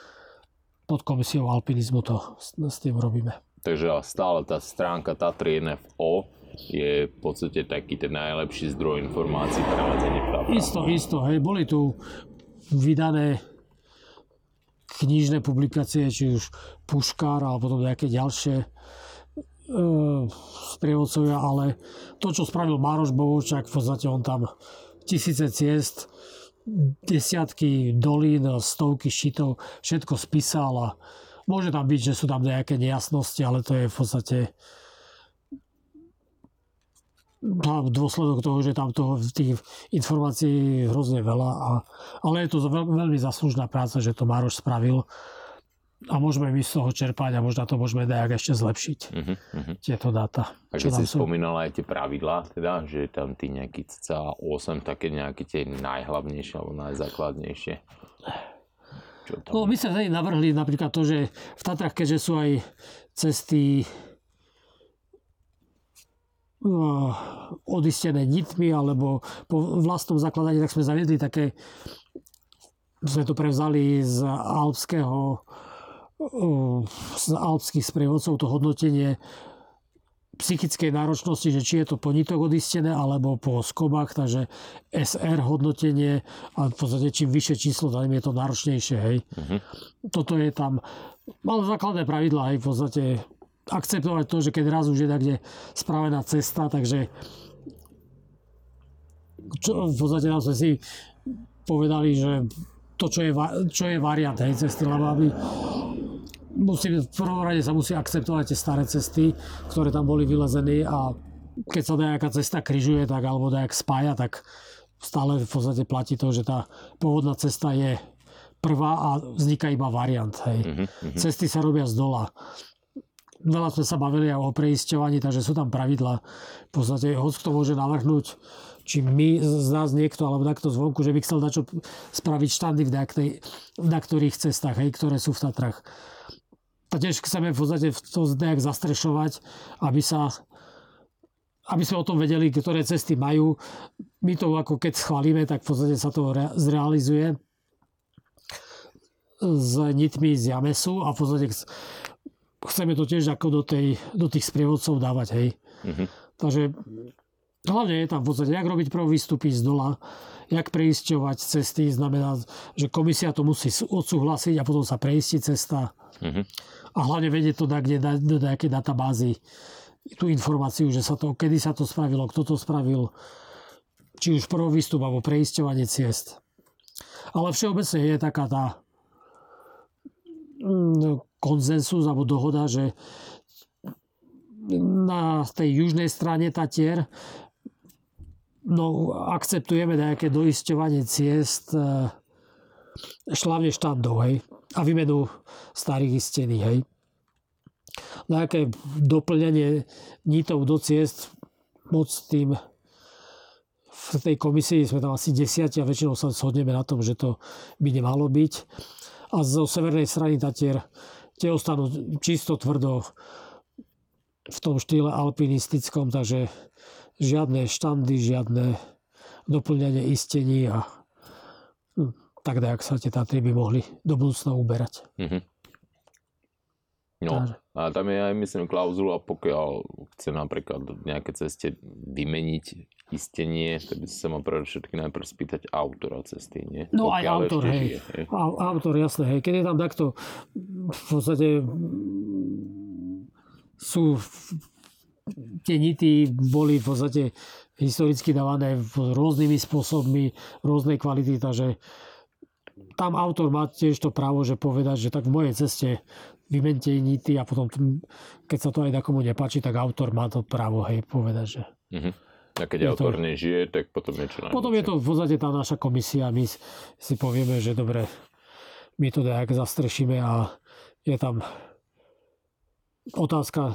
pod komisiou alpinizmu to s, s tým robíme. Takže stále tá stránka Tatrien.fo je v podstate taký ten najlepší zdroj informácií pre navádzanie pravda. Isto, isto. Hej, boli tu vydané knižné publikácie, či už Puškár, alebo potom nejaké ďalšie sprievodcovia, ale to, čo spravil Maroš Bovovčák, v podstate on tam tisíce ciest, desiatky dolín, stovky šitov, všetko spísal a môže tam byť, že sú tam nejaké nejasnosti, ale to je v podstate tam dôsledok toho, že tam toho, tých informácií hrozne veľa. A, ale je to veľmi zaslúžna práca, že to Maroš spravil. A môžeme my z toho čerpať a možno to môžeme dajak ešte zlepšiť, uh-huh, uh-huh. tieto dáta. A keď si sú? Spomínala aj tie pravidlá, teda, že tam tí nejaký cca osem, také nejaké tie najhlavnejšie alebo najzákladnejšie. Čo tam... No my sme tady navrhli napríklad to, že v Tatrách, keďže sú aj cesty uh, odistené nitmi alebo po vlastnom zakladaní, tak sme zaviedli také, sme to prevzali z alpského z alpských sprievodcov to hodnotenie psychickej náročnosti, že či je to po nitok odistené alebo po skobách, takže es er hodnotenie a v podstate čím vyššie číslo, dajme je to náročnejšie. Hej. Uh-huh. Toto je tam, ale základné pravidlá, hej, v podstate akceptovať to, že keď raz už je takde spravená cesta, takže čo, v podstate nám sme si povedali, že to, čo je, čo je variant, hej, cesty, lebo aby musím, v prvom rade sa musí akceptovať tie staré cesty, ktoré tam boli vylezené a keď sa nejaká cesta križuje tak, alebo nejak spája, tak stále v podstate platí to, že tá pôvodná cesta je prvá a vzniká iba variant. Hej. Uh-huh, uh-huh. Cesty sa robia z dola. Veľa sme sa bavili aj o preisťovaní, takže sú tam pravidlá. V podstate hoď kto môže navrhnúť, či my z nás niekto, alebo takto zvonku, že by chcel dačo spraviť štandy v, nejaktej, v niektorých cestách, hej, ktoré sú v Tatrách. A tiež chceme v podstate to nejak zastrešovať, aby sa, aby sme o tom vedeli, ktoré cesty majú. My to ako keď schválime, tak v podstate sa to re- zrealizuje s nitmi z Jamesu a v podstate chceme to tiež ako do, tej, do tých sprievodcov dávať. Hej. Mm-hmm. Takže hlavne je tam v podstate, jak robiť prvé výstupy z dola, jak preisťovať cesty, znamená, že komisia to musí odsúhlasiť a potom sa preistí cesta. Mm-hmm. A hlavne vedieť to niekde do nejakej databázy tú informáciu, že sa to, kedy sa to spravilo, kto to spravil, či už prvý výstup alebo preisťovanie ciest. Ale všeobecne je taká tá konsenzus alebo dohoda, že na tej južnej strane Tatier no, akceptujeme nejaké doisťovanie ciest hlavne štandov, hej, a výmenu starých istení, hej. Nejaké doplňanie nitov do ciest moc tým v tej komisii sme tam asi desiati a väčšinou sa shodneme na tom, že to by nemalo byť. A zo severnej strany Tatier tie ostanú čisto tvrdo v tom štýle alpinistickom, takže žiadne štandy, žiadne doplňanie istení a hm, tak dajak sa tie Tatry by mohli do budúcna uberať. Mm-hmm. No takže. A tam je aj myslím klauzula, pokiaľ chce napríklad v nejakej ceste vymeniť istenie, to by sa mal predovšetkým najprv spýtať autora cesty, nie? No pokiaľ aj autor, hej. Žije, hej. A, autor, jasné, hej. Keď je tam takto v podstate sú tie nity boli v podstate historicky dávané rôznymi spôsobmi, rôznej kvality, takže tam autor má tiež to právo, že povedať, že tak v mojej ceste vymente nity a potom keď sa to aj takomu nepáči, tak autor má to právo, hej, povedať, že... Uh-huh. A keď autor to... nežije, tak potom je čo najmúci. Potom je to v podstate tá naša komisia, my si povieme, že dobre, my to nejak zastrešíme a je tam... otázka,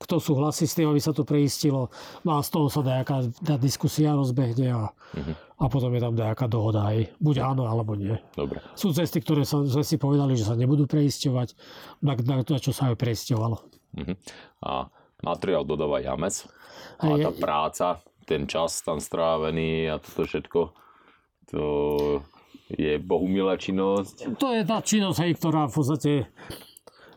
kto súhlasí s tým, aby sa to preistilo. No a z toho sa nejaká diskusia rozbehne a, uh-huh. a potom je tam nejaká dohoda aj. Buď áno, alebo nie. Dobre. Sú cesty, ktoré sa, sme si povedali, že sa nebudú preisťovať, na, na to, čo sa aj preisťovalo. Uh-huh. A materiál dodáva James. A tá je... práca, ten čas tam strávený a toto všetko, to je bohumilá činnosť. To je tá činnosť, hej, ktorá v podstate...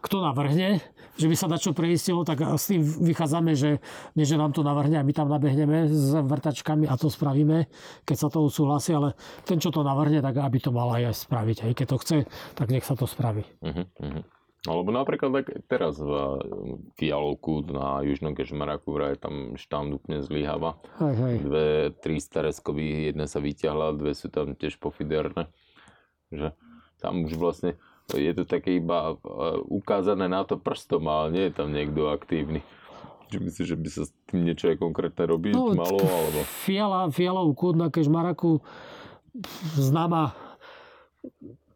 kto navrhne, že by sa na čo preistilo, tak s tým vychádzame, že nie, že nám to navrhne a my tam nabehneme s vrtačkami a to spravíme, keď sa to usúhlasí, ale ten, čo to navrhne, tak aby to mal aj spraviť. Aj keď to chce, tak nech sa to spraví. Uh-huh, uh-huh. Alebo napríklad tak teraz v Fialovku na Južnom Kešmaraku vraj tam štám úplne zlyháva. Dve, tri staré skoby, jedna sa vyťahla, dve sú tam tiež pofiderné. Že tam už vlastne je to také iba ukázané na to prstom, ale nie je tam niekto aktívny. Čiže myslíš, že by sa s tým niečo aj konkrétne robiť no, malo? Alebo... Fiala, Fialovku na Kešmaraku známa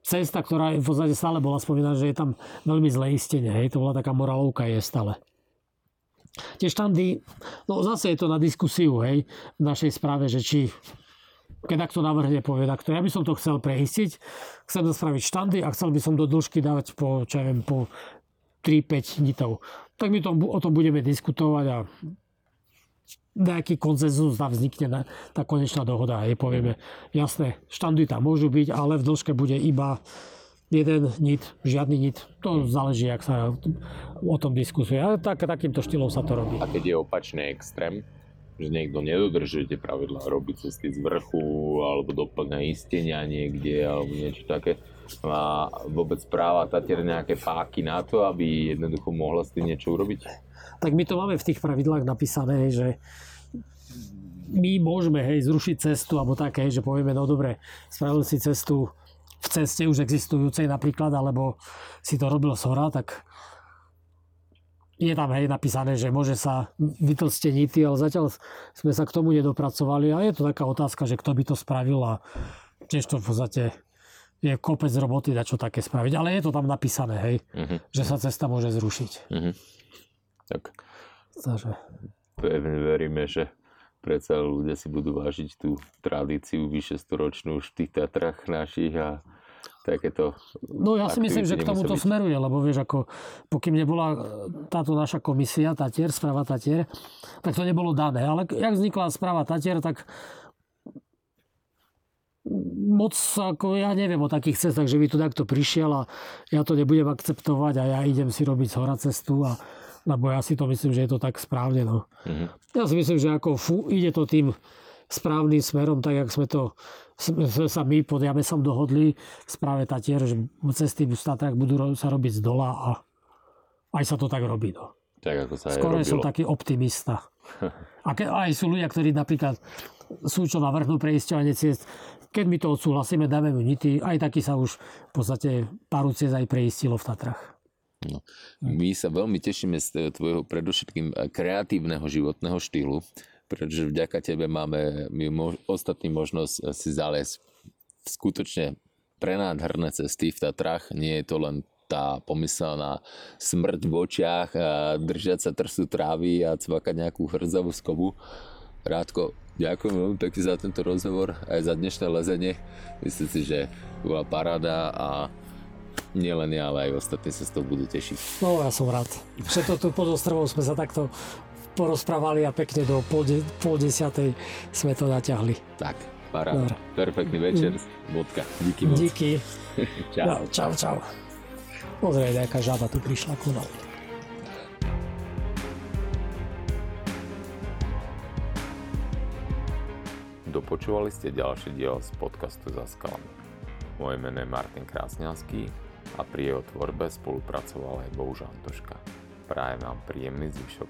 cesta, ktorá v podstate stále bola spomínaná, že je tam veľmi zlé istenie. Hej. To bola taká moralovka, je stále. Tie štandy, no zase je to na diskusiu, hej, v našej správe, že či, keď ak to navrhne, povie, tak to ja by som to chcel preistiť, chcem spraviť štandy a chcel by som do dĺžky dávať po, čo ja viem, po tri päť nitov. Tak my to, o tom budeme diskutovať a nejaký konsenzus tam vznikne, tá konečná dohoda. Je povieme, jasné, štandy tam môžu byť, ale v dĺžke bude iba jeden nit, žiadny nit. To záleží, jak sa o tom diskusuje. Ale tak, takýmto štýlom sa to robí. A keď je opačný extrém, že niekto nedodržuje tie pravidlá, robí cesty z vrchu, alebo doplňa istenia niekde, alebo niečo také. Má vôbec práva Tatier nejaké páky na to, aby jednoducho mohla s tým niečo urobiť? Tak my to máme v tých pravidlách napísané, hej, že my môžeme, hej, zrušiť cestu, alebo také, hej, že povieme, no dobre, spravil si cestu v ceste už existujúcej napríklad, alebo si to robil zhora, tak je tam, hej, napísané, že môže sa vytlcť nity, ale zatiaľ sme sa k tomu nedopracovali a je to taká otázka, že kto by to spravil a tiež to v podstate je kopec roboty na čo také spraviť, ale je to tam napísané, hej, uh-huh. že sa cesta môže zrušiť. Uh-huh. Tak pevne veríme, že predsa ľudia si budú vážiť tú tradíciu vyše storočnú už v tých Tatrách našich a takéto... No ja si myslím, že k tomu to byť. Smeruje, lebo vieš, ako pokým nebola táto naša komisia Tatier, Správa Tatier, tak to nebolo dané. Ale jak vznikla Správa Tatier, tak moc, ako ja neviem o takých cestách, že by tu takto prišiel a ja to nebudem akceptovať a ja idem si robiť zhora cestu a lebo ja si to myslím, že je to tak správne. No. Mhm. Ja si myslím, že ako fú, ide to tým správnym smerom, tak jak sme to sme sa my pod Jamesom dohodli v Správe Tatier, že cesty v Tatrách budú sa robiť z dola a aj sa to tak robí. No. Tak ako sa skoro aj robilo. Skoro som taký optimista. A ke, aj sú ľudia, ktorí napríklad sú čo navrhnú preisťovanie ciest. Keď my to odsúhlasíme, dáme mu nity, aj taký sa už v podstate paru ciest aj preistilo v Tatrách. No. My sa veľmi tešíme z tvojho predovšetkým kreatívneho životného štýlu, pretože vďaka tebe máme my mož, ostatní možnosť si zaliesť skutočne prenádherné cesty v Tatrách. Nie je to len tá pomyselná smrť v očiach, držať sa trsu trávy a cvakať nejakú hrdzavú skobu. Rádko, ďakujem veľmi pekne za tento rozhovor, aj za dnešné lezenie. Myslím si, že bola paráda a nielen ja, ale aj ostatní sa z toho budú tešiť. No ja som rád. Všetko tu pod Ostrovou sme sa takto porozprávali a pekne do pol, de- pol desiatej sme to naťahli. Tak, paráda. Perfektný večer. Vodka. Díky moc. Díky. Čau. No, čau, čau. Pozrej, nejaká žaba tu prišla ku nám. Dopočúvali ste ďalší diel z podcastu Za skalami. Moje meno je Martin Krasňanský a pri jeho tvorbe spolupracoval aj Bohuž Antoška. Prajem vám príjemný zvyšok